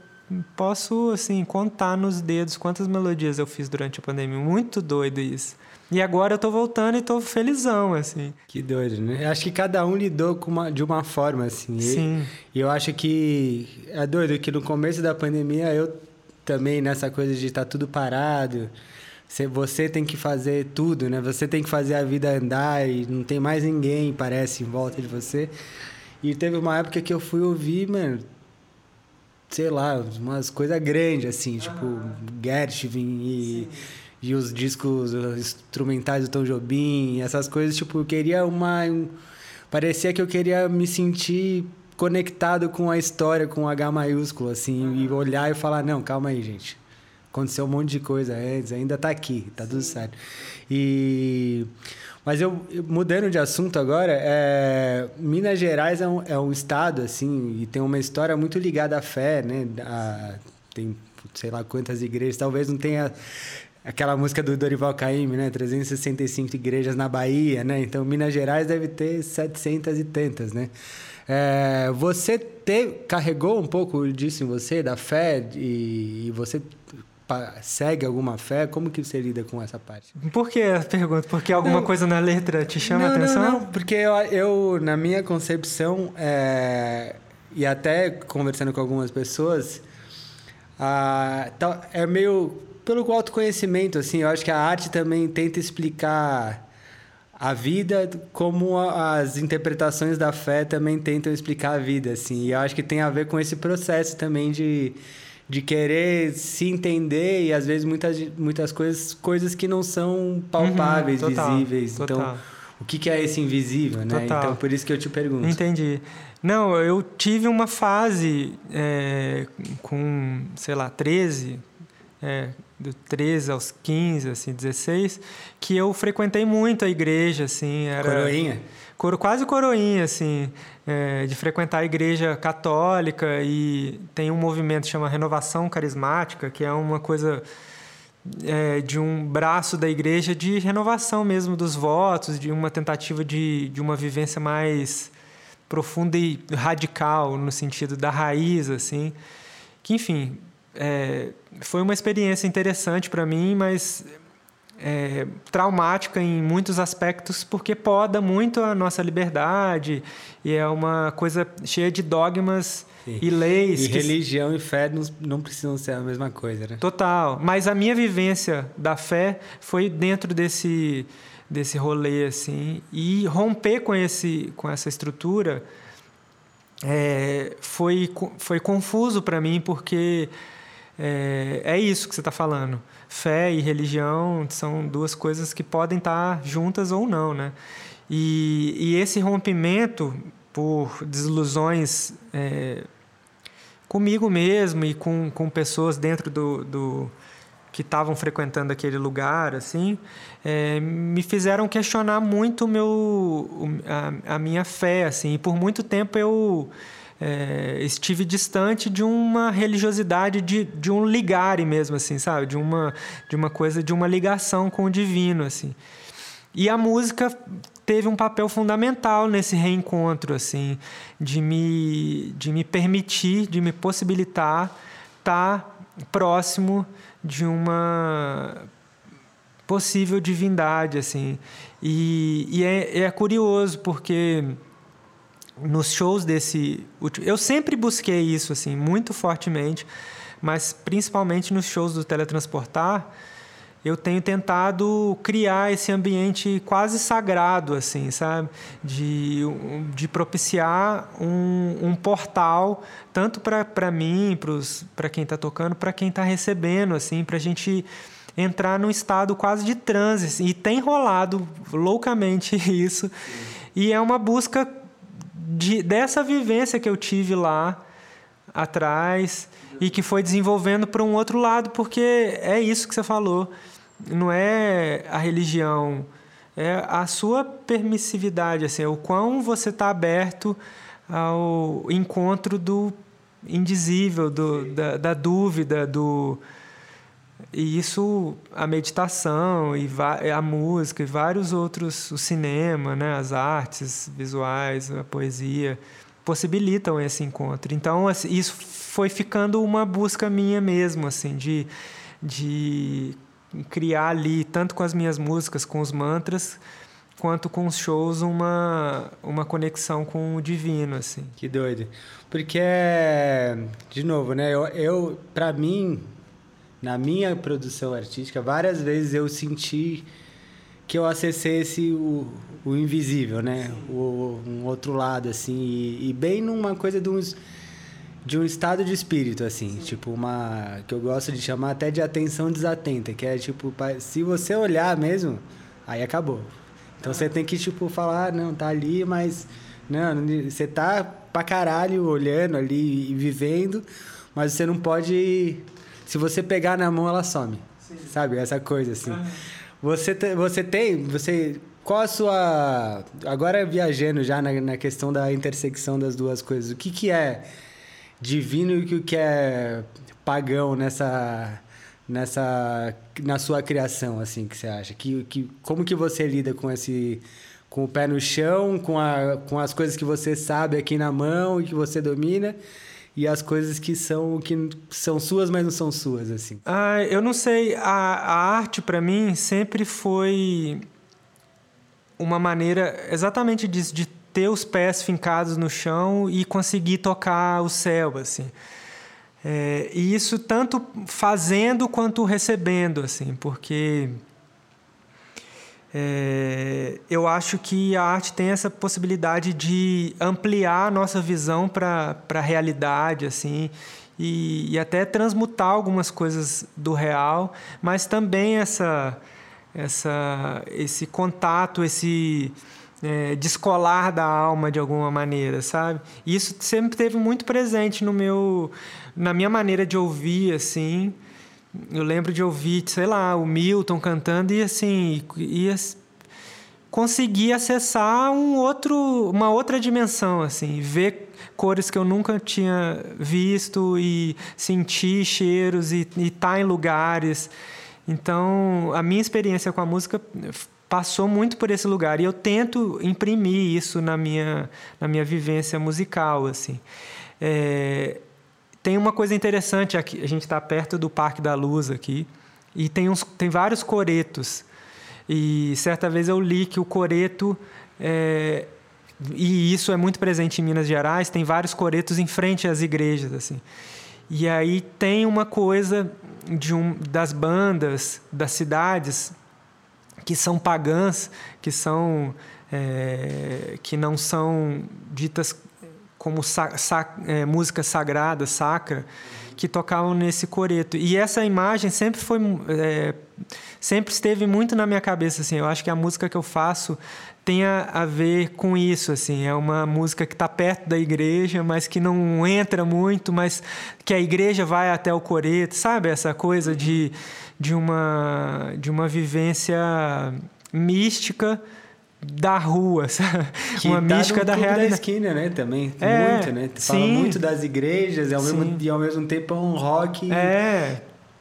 posso, assim, contar nos dedos quantas melodias eu fiz durante a pandemia. Muito doido isso. E agora eu tô voltando e tô felizão, assim. Que doido, né? Eu acho que cada um lidou de uma forma, assim. Sim. E eu acho que é doido que no começo da pandemia eu também, nessa coisa de estar tudo parado... Você tem que fazer tudo, né? Você tem que fazer a vida andar e não tem mais ninguém, parece, em volta de você. E teve uma época que eu fui ouvir, mano, sei lá, umas coisas grandes, assim, tipo Gershwin e os discos instrumentais do Tom Jobim, essas coisas, tipo, eu queria parecia que eu queria me sentir conectado com a história, com H maiúsculo, assim, e olhar e falar, não, calma aí, gente. Aconteceu um monte de coisa antes, ainda está aqui, está tudo certo. Mas mudando de assunto agora, Minas Gerais é um estado, assim, e tem uma história muito ligada à fé, né? Tem sei lá quantas igrejas, talvez não tenha aquela música do Dorival Caymmi, né? 365 igrejas na Bahia, né? Então, Minas Gerais deve ter 700 e tantas, né? Você carregou um pouco disso em você, da fé, e você... segue alguma fé? Como que você lida com essa parte? Por que a pergunta? Porque alguma coisa na letra te chama a atenção? Não, porque eu na minha concepção, e até conversando com algumas pessoas, é meio pelo autoconhecimento, assim, eu acho que a arte também tenta explicar a vida como as interpretações da fé também tentam explicar a vida, assim, e eu acho que tem a ver com esse processo também de querer se entender e, às vezes, muitas coisas que não são palpáveis, total, visíveis. Total. Então, o que é esse invisível, né? Total. Então, por isso que eu te pergunto. Entendi. Não, eu tive uma fase com, sei lá, 13... do 13 aos 15, assim, 16, que eu frequentei muito a igreja, assim, era... Coroinha? Quase coroinha, assim, de frequentar a igreja católica, e tem um movimento que chama Renovação Carismática, que é uma coisa de um braço da igreja de renovação mesmo dos votos, de uma tentativa de uma vivência mais profunda e radical, no sentido da raiz, assim, que, enfim... foi uma experiência interessante para mim, mas traumática em muitos aspectos, porque poda muito a nossa liberdade e é uma coisa cheia de dogmas. Sim. E leis. E que... religião e fé não precisam ser a mesma coisa, né? Total. Mas a minha vivência da fé foi dentro desse rolê, assim, e romper com essa estrutura foi confuso para mim, porque é isso que você está falando. Fé e religião são duas coisas que podem estar juntas ou não, né? E esse rompimento por desilusões comigo mesmo e com pessoas dentro do que estavam frequentando aquele lugar, assim, me fizeram questionar muito a minha fé, assim. E por muito tempo eu... estive distante de uma religiosidade, de um ligare mesmo, assim, sabe? De uma coisa, de uma ligação com o divino, assim. E a música teve um papel fundamental nesse reencontro, assim, de me permitir, de me possibilitar estar próximo de uma possível divindade, assim. E é curioso, porque... nos shows desse... Eu sempre busquei isso, assim, muito fortemente, mas principalmente nos shows do Teletransportar, eu tenho tentado criar esse ambiente quase sagrado, assim, sabe? De propiciar um portal, tanto para mim, para quem está tocando, para quem está recebendo, assim, para a gente... entrar num estado quase de transe, assim, e tem rolado loucamente isso. E é uma busca... dessa vivência que eu tive lá atrás e que foi desenvolvendo para um outro lado, porque é isso que você falou, não é a religião, é a sua permissividade, assim, o quão você está aberto ao encontro do indizível, da dúvida, e isso, a meditação, e a música, e vários outros, o cinema, né, as artes visuais, a poesia, possibilitam esse encontro. Então, isso foi ficando uma busca minha mesmo, assim, de criar ali, tanto com as minhas músicas, com os mantras, quanto com os shows, uma conexão com o divino, assim. Que doido. Porque, de novo, né, eu para mim... na minha produção artística, várias vezes eu senti que eu acessei o invisível, né? Um outro lado, assim, e bem numa coisa de um estado de espírito, assim. Sim. Tipo, uma... que eu gosto de chamar até de atenção desatenta, que é, tipo, se você olhar mesmo, aí acabou. Então, você tem que, tipo, falar, não, tá ali, mas... não, você tá pra caralho olhando ali e vivendo, mas você não pode... se você pegar na mão, ela some. Sim. Sabe? Essa coisa, assim. Ah. Você tem... Qual a sua... Agora, viajando já na questão da intersecção das duas coisas, o que é divino e o que é pagão na sua criação, assim, que você acha? Como que você lida com o pé no chão, com as coisas que você sabe aqui na mão e que você domina, e as coisas que são suas, mas não são suas, assim? Ah, eu não sei. A arte, para mim, sempre foi uma maneira exatamente disso, de ter os pés fincados no chão e conseguir tocar o céu, assim. E isso tanto fazendo quanto recebendo, assim, porque... eu acho que a arte tem essa possibilidade de ampliar a nossa visão para a realidade, assim, e até transmutar algumas coisas do real, mas também essa, esse contato, descolar da alma de alguma maneira, sabe? E isso sempre teve muito presente na minha maneira de ouvir, assim. Eu lembro de ouvir, sei lá, o Milton cantando e, assim, consegui acessar uma outra dimensão, assim, ver cores que eu nunca tinha visto e sentir cheiros e estar em lugares. Então, a minha experiência com a música passou muito por esse lugar e eu tento imprimir isso na minha vivência musical, assim. Tem uma coisa interessante aqui, a gente está perto do Parque da Luz aqui e tem vários coretos. E certa vez eu li que o coreto, e isso é muito presente em Minas Gerais, tem vários coretos em frente às igrejas, assim. E aí tem uma coisa das bandas das cidades que são pagãs, que não são ditas como música sagrada, sacra, que tocavam nesse coreto. E essa imagem sempre esteve muito na minha cabeça, assim. Eu acho que a música que eu faço tem a ver com isso, assim. É uma música que está perto da igreja, mas que não entra muito, mas que a igreja vai até o coreto, sabe? Essa coisa de uma vivência mística da rua, sabe? Que uma mística da realidade. Da esquina, né? Também muito, né? Fala muito das igrejas e ao mesmo tempo é um rock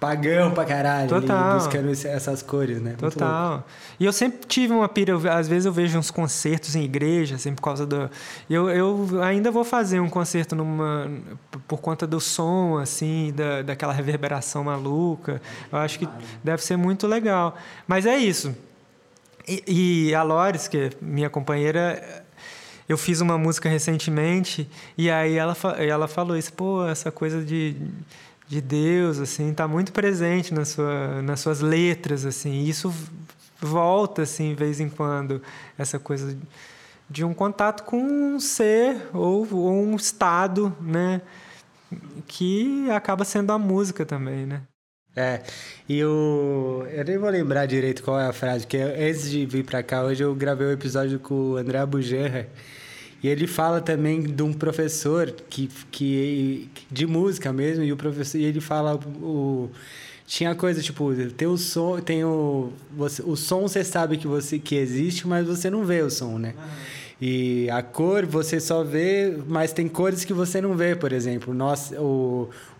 pagão pra caralho, total. Buscando essas cores, né? Total. E eu sempre tive uma pira, às vezes eu vejo uns concertos em igreja, assim, por causa do... Eu ainda vou fazer um concerto por conta do som, assim, daquela reverberação maluca. Eu acho que deve ser muito legal. Mas é isso. E a Loris, que é minha companheira, eu fiz uma música recentemente e aí ela falou isso, pô, essa coisa de Deus, assim, tá muito presente nas suas letras, assim, e isso volta, assim, de vez em quando, essa coisa de um contato com um ser ou um estado, né, que acaba sendo a música também, né? Eu nem vou lembrar direito qual é a frase, porque antes de vir pra cá, hoje eu gravei um episódio com o André Bujanra e ele fala também de um professor que de música mesmo, e ele fala tinha coisa tipo, tem o som, o som você sabe que existe, mas você não vê o som, né? E a cor você só vê, mas tem cores que você não vê, por exemplo.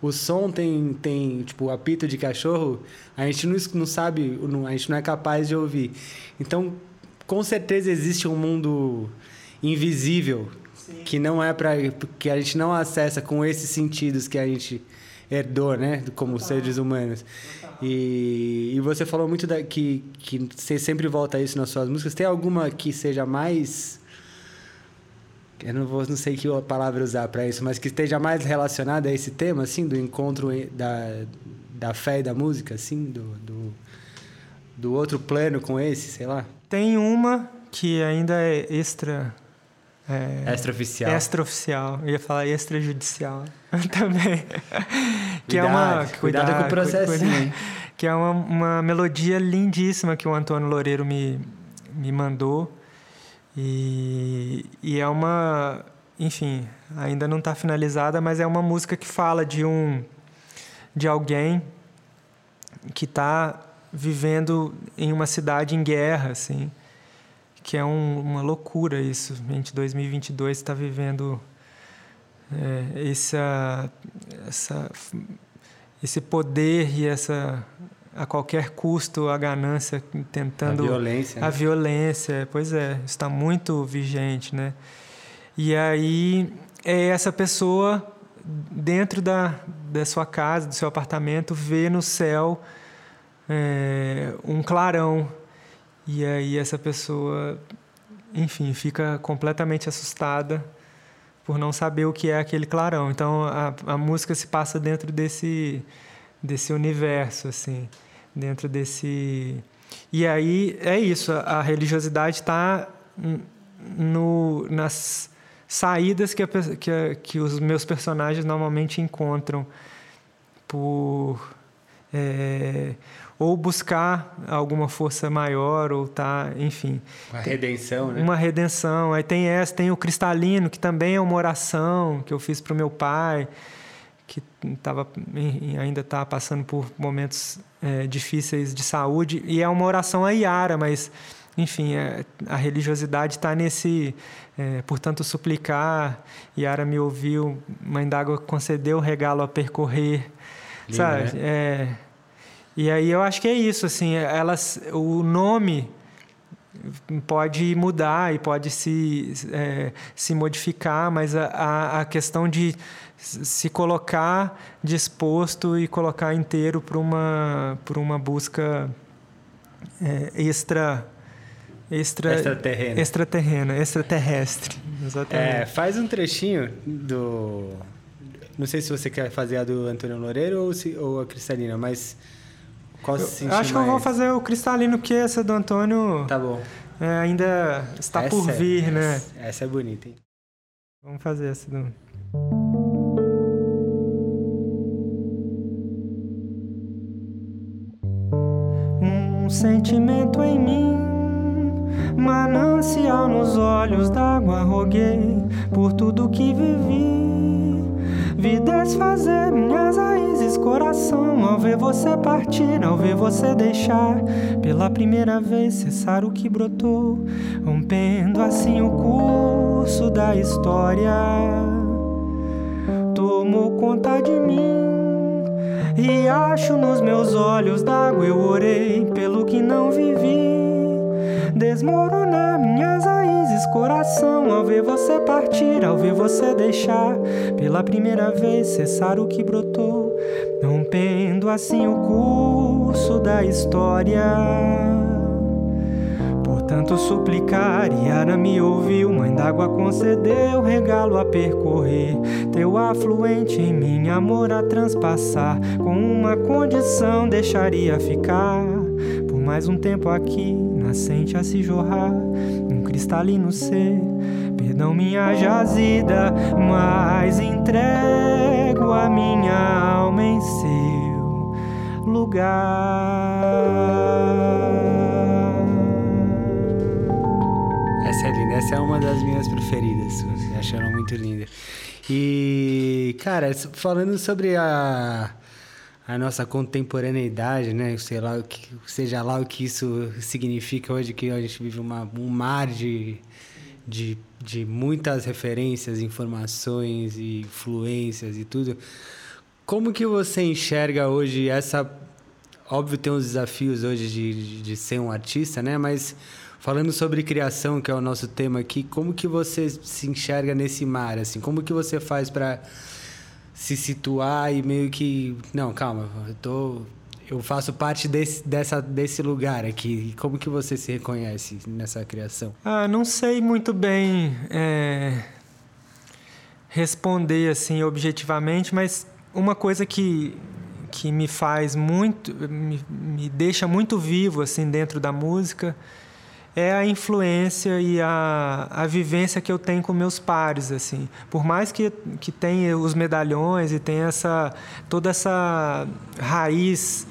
O som tem tipo, apito de cachorro, a gente não sabe, a gente não é capaz de ouvir. Então, com certeza existe um mundo invisível, sim, que não é que a gente não acessa com esses sentidos que a gente herdou, né, como seres humanos. E você falou muito que você sempre volta a isso nas suas músicas. Tem alguma que seja mais... Eu não sei que palavra usar para isso, mas que esteja mais relacionada a esse tema, assim, do encontro da fé e da música, assim, do outro plano com esse, sei lá. Tem uma que ainda é extra... extraoficial. Extraoficial. Eu ia falar extrajudicial também. Que é uma... Cuidado com o processo. Que é uma melodia lindíssima que o Antônio Loureiro me mandou. E é uma... Enfim, ainda não está finalizada, mas é uma música que fala de alguém que está vivendo em uma cidade em guerra, assim, que é uma loucura isso. A gente, 2022, está vivendo esse poder e essa... a qualquer custo, a ganância tentando... A violência. Né? A violência, pois é. Está muito vigente, né? E aí, é essa pessoa, dentro da sua casa, do seu apartamento, vê no céu um clarão. E aí, essa pessoa, enfim, fica completamente assustada por não saber o que é aquele clarão. Então, a música se passa dentro desse universo, assim, dentro desse... E aí, é isso, a religiosidade está nas saídas que os meus personagens normalmente encontram por... ou buscar alguma força maior, ou tá, enfim. Uma redenção, né? Uma redenção. Aí tem essa, tem o Cristalino, que também é uma oração que eu fiz para o meu pai, que tava, ainda está passando por momentos difíceis de saúde, e é uma oração a Iara, mas, enfim, a religiosidade está nesse... portanto, suplicar, Iara me ouviu, Mãe d'Água concedeu o regalo a percorrer. Lindo, sabe? Né? E aí eu acho que é isso, assim, elas, o nome pode mudar e pode se modificar, mas a questão de se colocar disposto e colocar inteiro para uma busca extraterrestre. Exatamente. Faz um trechinho do... Não sei se você quer fazer a do Antônio Loureiro ou a Cristalina, mas... Qual se acho que mais? Eu vou fazer o Cristalino, que essa do Antônio... Tá bom. Ainda está essa por vir, né? Essa é bonita, hein? Vamos fazer essa do... Um sentimento em mim, manancial nos olhos d'água, roguei por tudo que vivi. Vi desfazer minhas raízes, coração, ao ver você partir, ao ver você deixar, pela primeira vez cessar o que brotou, rompendo assim o curso da história. Tomou conta de mim, e acho nos meus olhos d'água, eu orei pelo que não vivi. Desmoronar minhas raízes, coração, ao ver você partir, ao ver você deixar, pela primeira vez cessar o que brotou, rompendo assim o curso da história. Portanto suplicar, Iara me ouviu, Mãe d'Água concedeu regalo a percorrer, teu afluente em mim, amor a transpassar, com uma condição deixaria ficar, por mais um tempo aqui, nascente a se jorrar, um cristalino ser, perdão minha jazida, mas entrego a minha alma em seu lugar. Essa é linda, essa é uma das minhas preferidas, vocês acharam muito linda. E, cara, falando sobre a nossa contemporaneidade, né? Sei lá, seja lá o que isso significa hoje, que a gente vive um mar de muitas referências, informações e influências e tudo. Como que você enxerga hoje essa... Óbvio, tem uns desafios hoje de ser um artista, né? Mas falando sobre criação, que é o nosso tema aqui, como que você se enxerga nesse mar, assim? Como que você faz para... se situar e meio que... Não, calma, eu faço parte desse lugar aqui. Como que você se reconhece nessa criação? Não sei muito bem responder assim objetivamente, mas uma coisa que me faz muito... Me deixa muito vivo assim, dentro da música, é a influência e a vivência que eu tenho com meus pares, assim. Por mais que tenha os medalhões e tenha toda essa raiz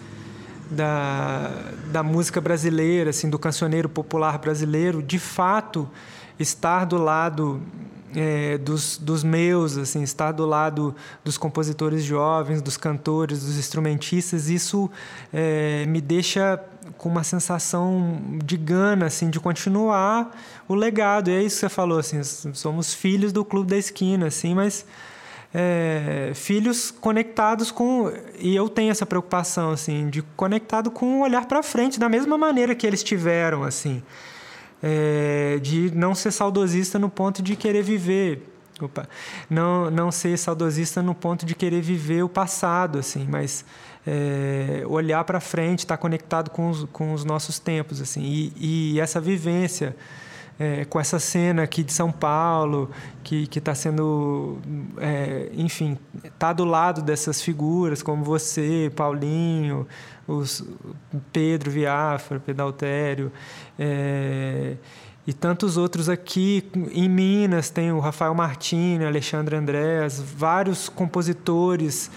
da música brasileira, assim, do cancioneiro popular brasileiro, de fato, estar do lado dos meus, assim, estar do lado dos compositores jovens, dos cantores, dos instrumentistas, isso me deixa... com uma sensação de gana, assim, de continuar o legado. E é isso que você falou, assim, somos filhos do Clube da Esquina, assim, mas filhos conectados com... E eu tenho essa preocupação, assim, de conectado com o olhar para frente, da mesma maneira que eles tiveram, assim, de não ser saudosista no ponto de querer viver... Não ser saudosista no ponto de querer viver o passado, assim, mas... olhar para frente, estar conectado com os nossos tempos, assim, e essa vivência com essa cena aqui de São Paulo que está sendo enfim, está do lado dessas figuras como você, Paulinho, Pedro Viafra, Pedro Altério, e tantos outros aqui. Em Minas tem o Rafael Martini, Alexandre Andrés, vários compositores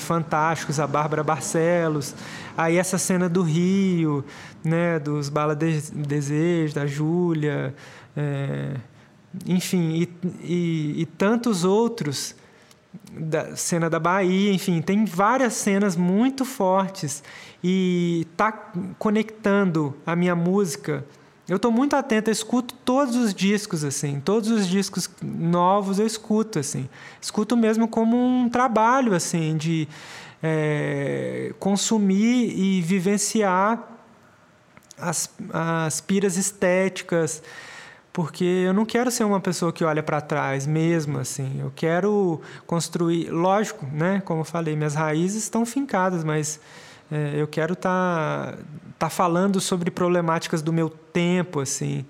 fantásticos, a Bárbara Barcelos, Aí essa cena do Rio, né, dos Bala Desejo, da Júlia, enfim, e tantos outros, da cena da Bahia, enfim, tem várias cenas muito fortes e tá conectando a minha música. Eu tô muito atento, eu escuto todos os discos, assim, todos os discos novos eu escuto, assim, escuto mesmo como um trabalho, assim, de consumir e vivenciar as piras estéticas, porque eu não quero ser uma pessoa que olha para trás mesmo, assim, eu quero construir, lógico, né, como eu falei, minhas raízes estão fincadas, mas eu quero tá falando sobre problemáticas do meu tempo, assim,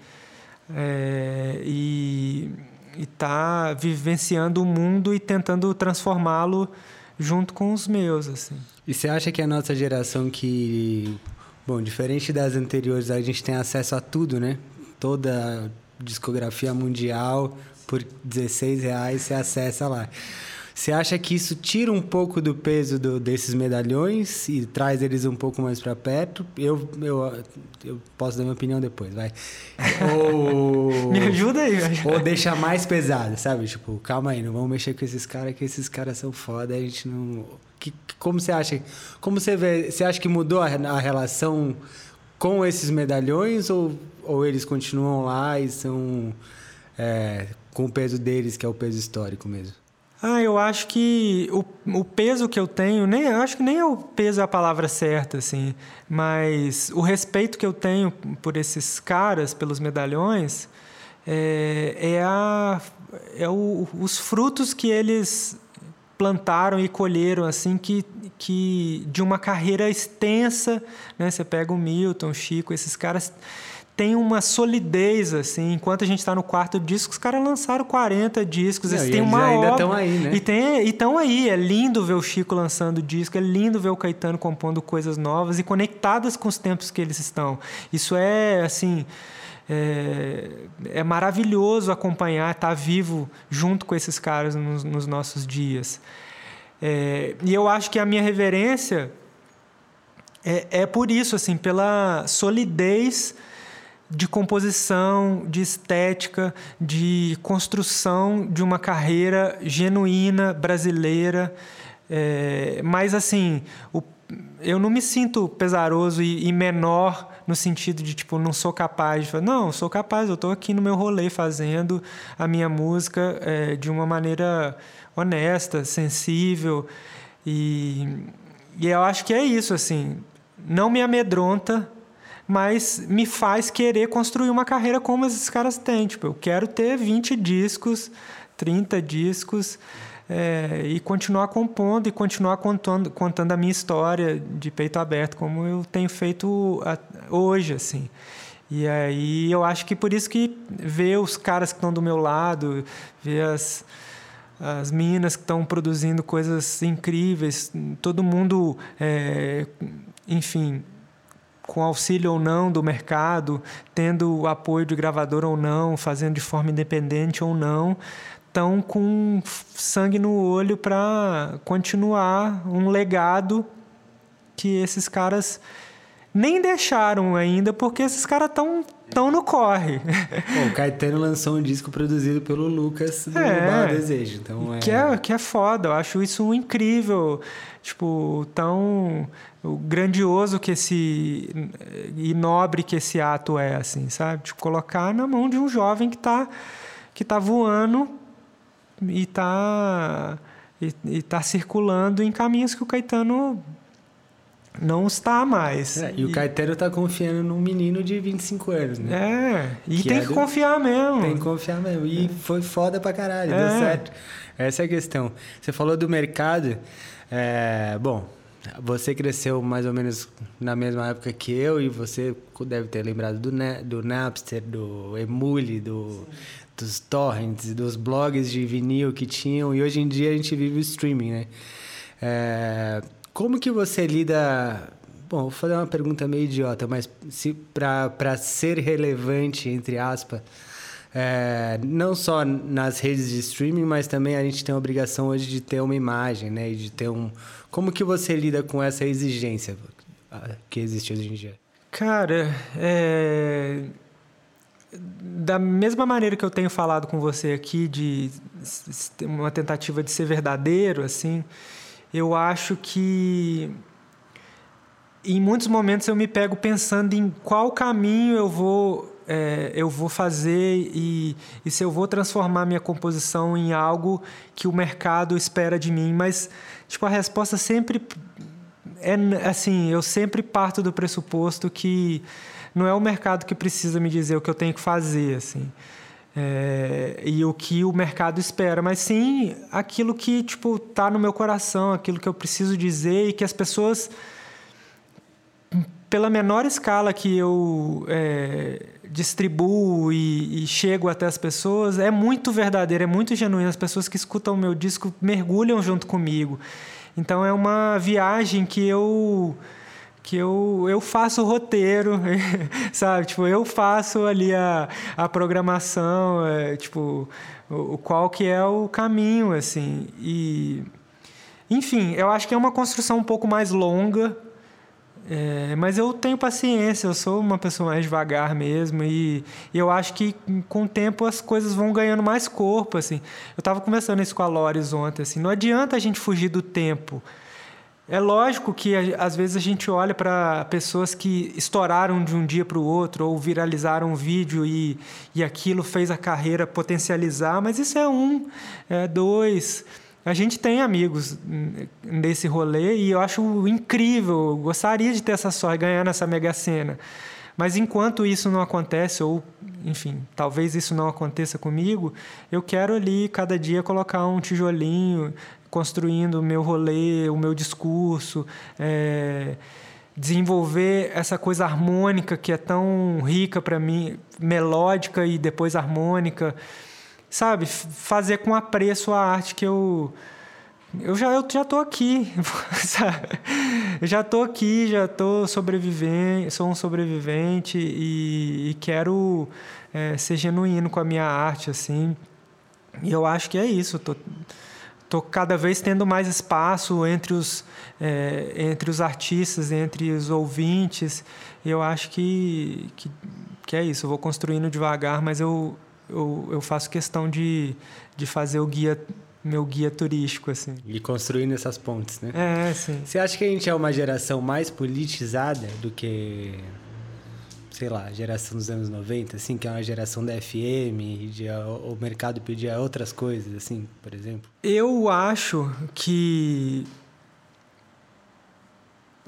e tá vivenciando o mundo e tentando transformá-lo junto com os meus, assim. E você acha que a nossa geração que, bom, diferente das anteriores, a gente tem acesso a tudo, né? Toda discografia mundial, por R$16 você acessa lá. Você acha que isso tira um pouco do peso desses medalhões e traz eles um pouco mais para perto? Eu posso dar minha opinião depois, vai. Ou, me ajuda aí. Ou deixa mais pesado, sabe? Tipo, calma aí, não vamos mexer com esses caras, que esses caras são foda, a gente não... Como você acha? Como você vê? Você acha que mudou a relação com esses medalhões ou eles continuam lá e são com o peso deles, que é o peso histórico mesmo? Ah, eu acho que o peso que eu tenho, eu acho que nem é o peso a palavra certa, assim, mas o respeito que eu tenho por esses caras, pelos medalhões, os frutos que eles plantaram e colheram, assim, que de uma carreira extensa, né? Você pega o Milton, o Chico, esses caras têm uma solidez, assim. Enquanto a gente está no quarto disco, os caras lançaram 40 discos. Eles têm uma obra, ainda estão aí, né? E estão aí. É lindo ver o Chico lançando disco, é lindo ver o Caetano compondo coisas novas e conectadas com os tempos que eles estão. Isso é, assim... É maravilhoso acompanhar, estar vivo junto com esses caras nos nossos dias. E eu acho que a minha reverência é por isso, assim, pela solidez de composição, de estética, de construção de uma carreira genuína brasileira. Mas, assim, eu não me sinto pesaroso e menor no sentido de, tipo, não sou capaz de fazer. Não, sou capaz, eu estou aqui no meu rolê fazendo a minha música de uma maneira honesta, sensível. E eu acho que é isso, assim. Não me amedronta, mas me faz querer construir uma carreira como esses caras têm. Tipo, eu quero ter 20 discos, 30 discos... e continuar compondo e continuar contando a minha história de peito aberto, como eu tenho feito hoje, assim. E aí eu acho que por isso que ver os caras que estão do meu lado, ver as minas que estão produzindo coisas incríveis, todo mundo, enfim, com auxílio ou não do mercado, tendo o apoio de gravador ou não, fazendo de forma independente ou não, estão com sangue no olho para continuar um legado que esses caras nem deixaram ainda, porque esses caras estão no corre. Bom, o Caetano lançou um disco produzido pelo Lucas do Bala Desejo. Então que é foda, eu acho isso incrível. Tipo, tão grandioso e nobre que esse ato é, assim, sabe? Tipo, colocar na mão de um jovem que tá voando e tá circulando em caminhos que o Caetano não está mais. E o Caetano está confiando num menino de 25 anos, né? E que tem que confiar mesmo. Tem que confiar mesmo. E foi foda pra caralho, deu certo. Essa é a questão. Você falou do mercado. Bom, você cresceu mais ou menos na mesma época que eu e você deve ter lembrado do Napster, do Emule, dos torrents, dos blogs de vinil que tinham, e hoje em dia a gente vive o streaming, né? Como que você lida... Bom, vou fazer uma pergunta meio idiota, mas para ser relevante, entre aspas, não só nas redes de streaming, mas também a gente tem a obrigação hoje de ter uma imagem, né? E de ter como que você lida com essa exigência? que existe hoje em dia? Cara, da mesma maneira que eu tenho falado com você aqui de uma tentativa de ser verdadeiro, assim, eu acho que em muitos momentos eu me pego pensando em qual caminho eu vou fazer e se eu vou transformar minha composição em algo que o mercado espera de mim. Mas, tipo, a resposta sempre é, assim, eu sempre parto do pressuposto que não é o mercado que precisa me dizer o que eu tenho que fazer, assim, e o que o mercado espera, mas sim aquilo que, tipo, tá no meu coração, aquilo que eu preciso dizer e que as pessoas, pela menor escala que eu distribuo e chego até as pessoas, é muito verdadeiro, é muito genuíno. As pessoas que escutam o meu disco mergulham junto comigo. Então, é uma viagem que eu faço o roteiro, sabe? Tipo, eu faço ali a programação, tipo, qual que é o caminho, assim. E, enfim, eu acho que é uma construção um pouco mais longa, mas eu tenho paciência, eu sou uma pessoa mais devagar mesmo e eu acho que com o tempo as coisas vão ganhando mais corpo, assim. Eu estava conversando isso com a Loris ontem, assim, não adianta a gente fugir do tempo. É lógico que às vezes a gente olha para pessoas que estouraram de um dia para o outro ou viralizaram um vídeo e aquilo fez a carreira potencializar, mas isso é dois... A gente tem amigos nesse rolê e eu acho incrível, eu gostaria de ter essa sorte, ganhar nessa mega sena. Mas enquanto isso não acontece, ou, enfim, talvez isso não aconteça comigo, eu quero ali, cada dia, colocar um tijolinho, construindo o meu rolê, o meu discurso, desenvolver essa coisa harmônica que é tão rica para mim, melódica e depois harmônica, sabe, fazer com apreço a arte que eu já tô aqui, sabe? Eu já tô aqui, já tô sobrevivendo, sou um sobrevivente e quero ser genuíno com a minha arte, assim. E eu acho que é isso, tô cada vez tendo mais espaço entre os artistas, entre os ouvintes. Eu acho que é isso, eu vou construindo devagar, mas eu faço questão de fazer meu guia turístico, assim. E construindo essas pontes, né? Sim. Você acha que a gente é uma geração mais politizada do que, sei lá, a geração dos anos 90, assim, que é uma geração da FM, o mercado pedia outras coisas, assim, por exemplo? Eu acho que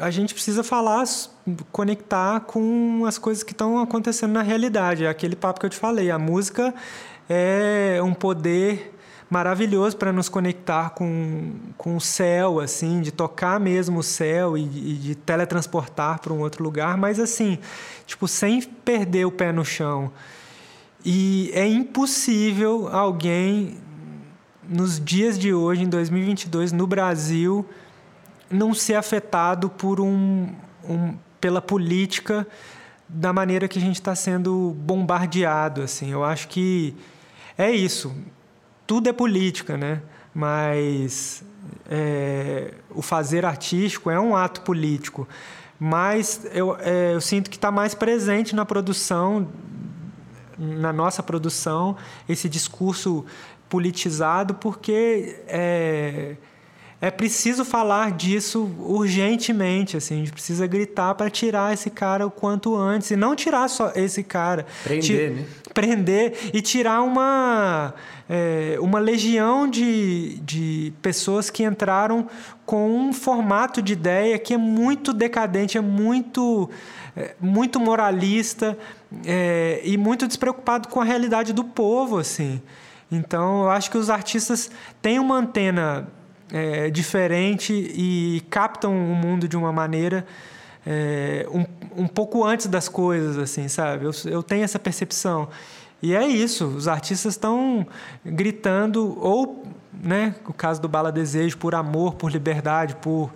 a gente precisa falar, conectar com as coisas que estão acontecendo na realidade. É aquele papo que eu te falei. A música é um poder maravilhoso para nos conectar com o céu, assim, de tocar mesmo o céu e de teletransportar para um outro lugar, mas assim, tipo, sem perder o pé no chão. E é impossível alguém, nos dias de hoje, em 2022, no Brasil, não ser afetado por pela política da maneira que a gente está sendo bombardeado, assim. Eu acho que é isso. Tudo é política, né? Mas o fazer artístico é um ato político. Mas eu sinto que está mais presente na produção, na nossa produção, esse discurso politizado, porque é preciso falar disso urgentemente, assim. A gente precisa gritar para tirar esse cara o quanto antes. E não tirar só esse cara. Prender, né? Prender e tirar uma legião de pessoas que entraram com um formato de ideia que é muito decadente, muito moralista e muito despreocupado com a realidade do povo, assim. Então, eu acho que os artistas têm uma antena diferente e captam o mundo de uma maneira um pouco antes das coisas, assim, sabe? Eu tenho essa percepção. E é isso, os artistas estão gritando, ou, né, o caso do Bala Desejo, por amor, por liberdade, por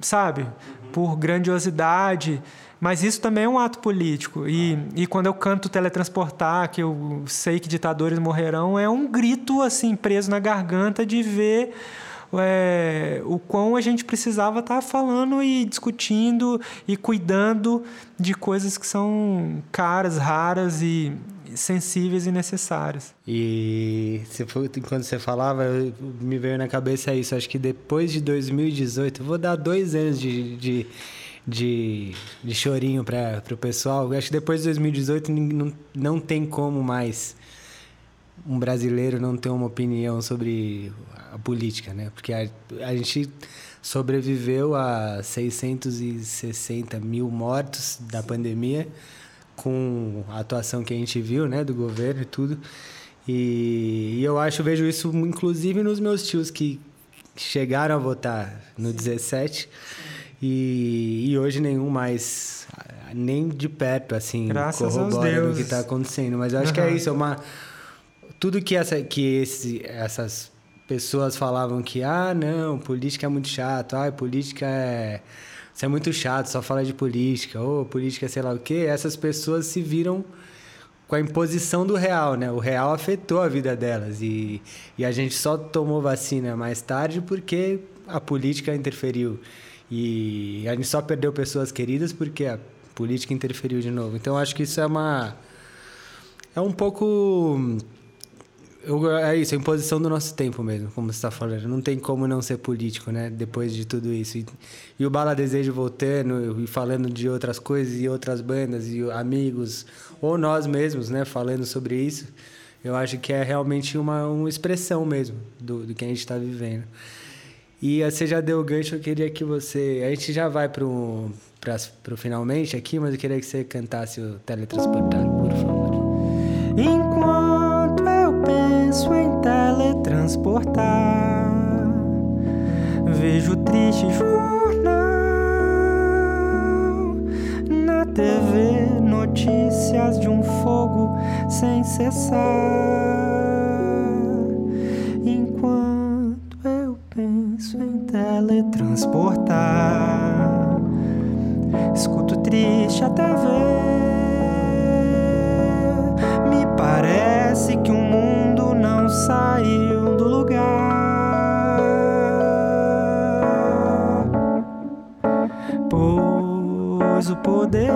sabe? Por grandiosidade. Mas isso também é um ato político. E quando eu canto Teletransportar, que eu sei que ditadores morrerão, é um grito, assim, preso na garganta de ver o quão a gente precisava estar falando e discutindo e cuidando de coisas que são caras, raras e sensíveis e necessárias. E quando você falava, me veio na cabeça isso. Acho que depois de 2018, vou dar 2 anos de chorinho para o pessoal. Acho que depois de 2018 não tem como mais um brasileiro não ter uma opinião sobre a política, né? Porque a gente sobreviveu a 660 mil mortos da pandemia, com a atuação que a gente viu, né, do governo e tudo. E eu acho, vejo isso inclusive nos meus tios que chegaram a votar no 17. E hoje nenhum mais, nem de perto, assim, graças aos deuses, o que está acontecendo. Mas eu acho que é isso, tudo que, essas pessoas falavam que, não, política é muito chato, política é... Isso é muito chato, só fala de política, ou política sei lá o quê. Essas pessoas se viram com a imposição do real, né? O real afetou a vida delas e a gente só tomou vacina mais tarde porque a política interferiu. E a gente só perdeu pessoas queridas porque a política interferiu de novo. Então, acho que isso é um pouco... É isso, a imposição do nosso tempo mesmo, como você está falando. Não tem como não ser político, né? Depois de tudo isso. E o Bala Desejo voltando e falando de outras coisas e outras bandas e amigos, ou nós mesmos, né? Falando sobre isso. Eu acho que é realmente uma expressão mesmo do que a gente está vivendo. E você já deu o gancho, eu queria que você... A gente já vai para o finalmente aqui, mas eu queria que você cantasse o Teletransportar, por favor. Enquanto eu penso em teletransportar, vejo triste jornal na TV, notícias de um fogo sem cessar. Enquanto eu penso em teletransportar, escuto triste a TV. Me parece que o mundo não saiu do lugar, pois o poder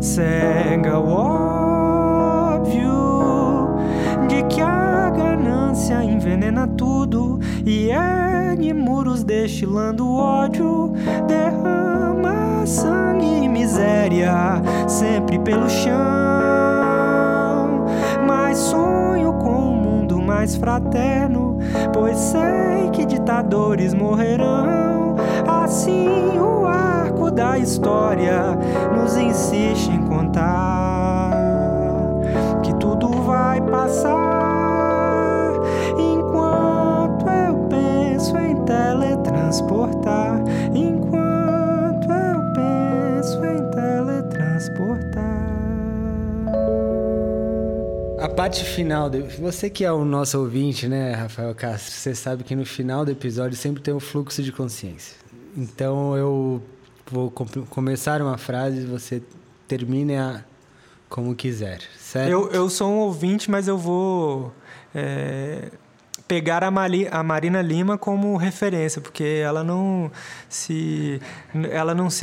cega o óbvio de que a ganância envenena tudo e ergue muros destilando ódio, derrama sangue e miséria sempre pelo chão. Mas sonho com um mundo mais fraterno, pois sei que ditadores morrerão. Assim o arco da história nos insiste em contar que tudo vai passar. Enquanto eu penso em teletransportar, enquanto eu penso em teletransportar. A parte final, você que é o nosso ouvinte, né, Rafael Castro, você sabe que no final do episódio sempre tem um fluxo de consciência. Então eu vou começar uma frase e você termina como quiser, certo? Eu sou um ouvinte, mas eu vou pegar a Marina Lima como referência, porque ela não se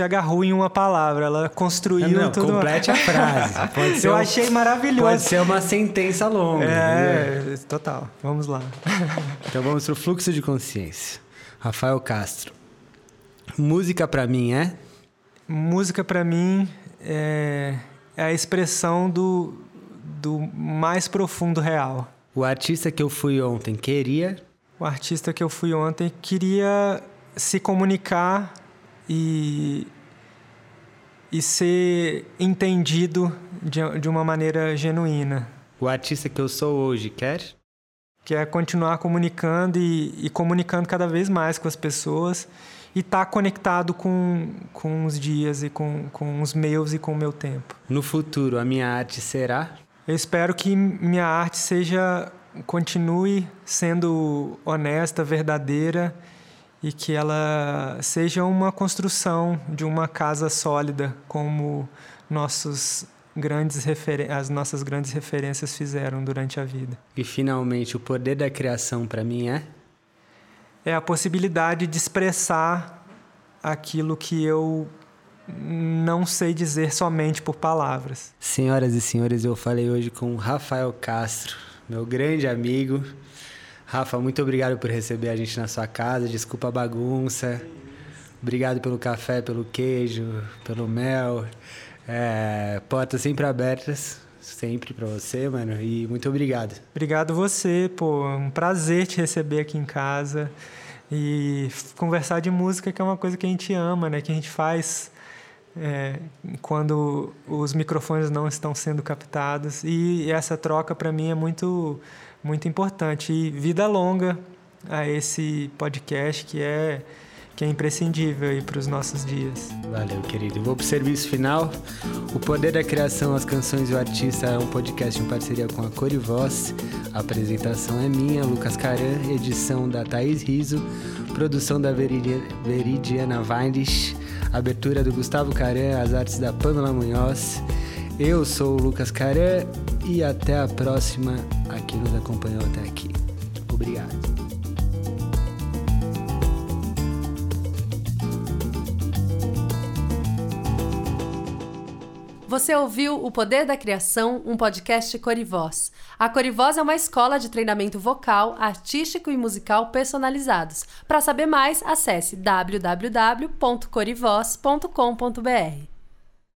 agarrou em uma palavra, ela construiu tudo. Complete a frase. Pode ser eu achei maravilhoso. Pode ser uma sentença longa. É, total. Vamos lá. Então vamos pro fluxo de consciência. Rafael Castro. Música pra mim é? Música pra mim é a expressão do mais profundo real. O artista que eu fui ontem queria... O artista que eu fui ontem queria se comunicar e ser entendido de uma maneira genuína. O artista que eu sou hoje quer? Quer continuar comunicando e comunicando cada vez mais com as pessoas e estar conectado com os dias e com os meus e com o meu tempo. No futuro, a minha arte será... Eu espero que minha arte continue sendo honesta, verdadeira e que ela seja uma construção de uma casa sólida, como nossos as nossas grandes referências fizeram durante a vida. E, finalmente, o poder da criação, para mim, é? É a possibilidade de expressar aquilo que eu não sei dizer somente por palavras. Senhoras e senhores, eu falei hoje com Rafael Castro, meu grande amigo. Rafa, muito obrigado por receber a gente na sua casa. Desculpa a bagunça. Obrigado pelo café, pelo queijo, pelo mel. Portas sempre abertas, sempre pra você, mano. E muito obrigado. Obrigado você, pô. Um prazer te receber aqui em casa. E conversar de música, que é uma coisa que a gente ama, né? Que a gente faz quando os microfones não estão sendo captados. E essa troca, pra mim, é muito... muito importante. E vida longa a esse podcast que é imprescindível aí para os nossos dias. Valeu, querido. Vou para o serviço final. O Poder da Criação, as Canções e o Artista é um podcast em parceria com a CoriVoz. A apresentação é minha, Lucas Caran, edição da Thaís Riso, produção da Veridiana Vaines, abertura do Gustavo Caran, as artes da Pamela Munhoz. Eu sou o Lucas Caran e até a próxima, a quem nos acompanhou até aqui. Obrigado. Você ouviu O Poder da Criação, um podcast CoriVoz. A CoriVoz é uma escola de treinamento vocal, artístico e musical personalizados. Para saber mais, acesse www.corivoz.com.br.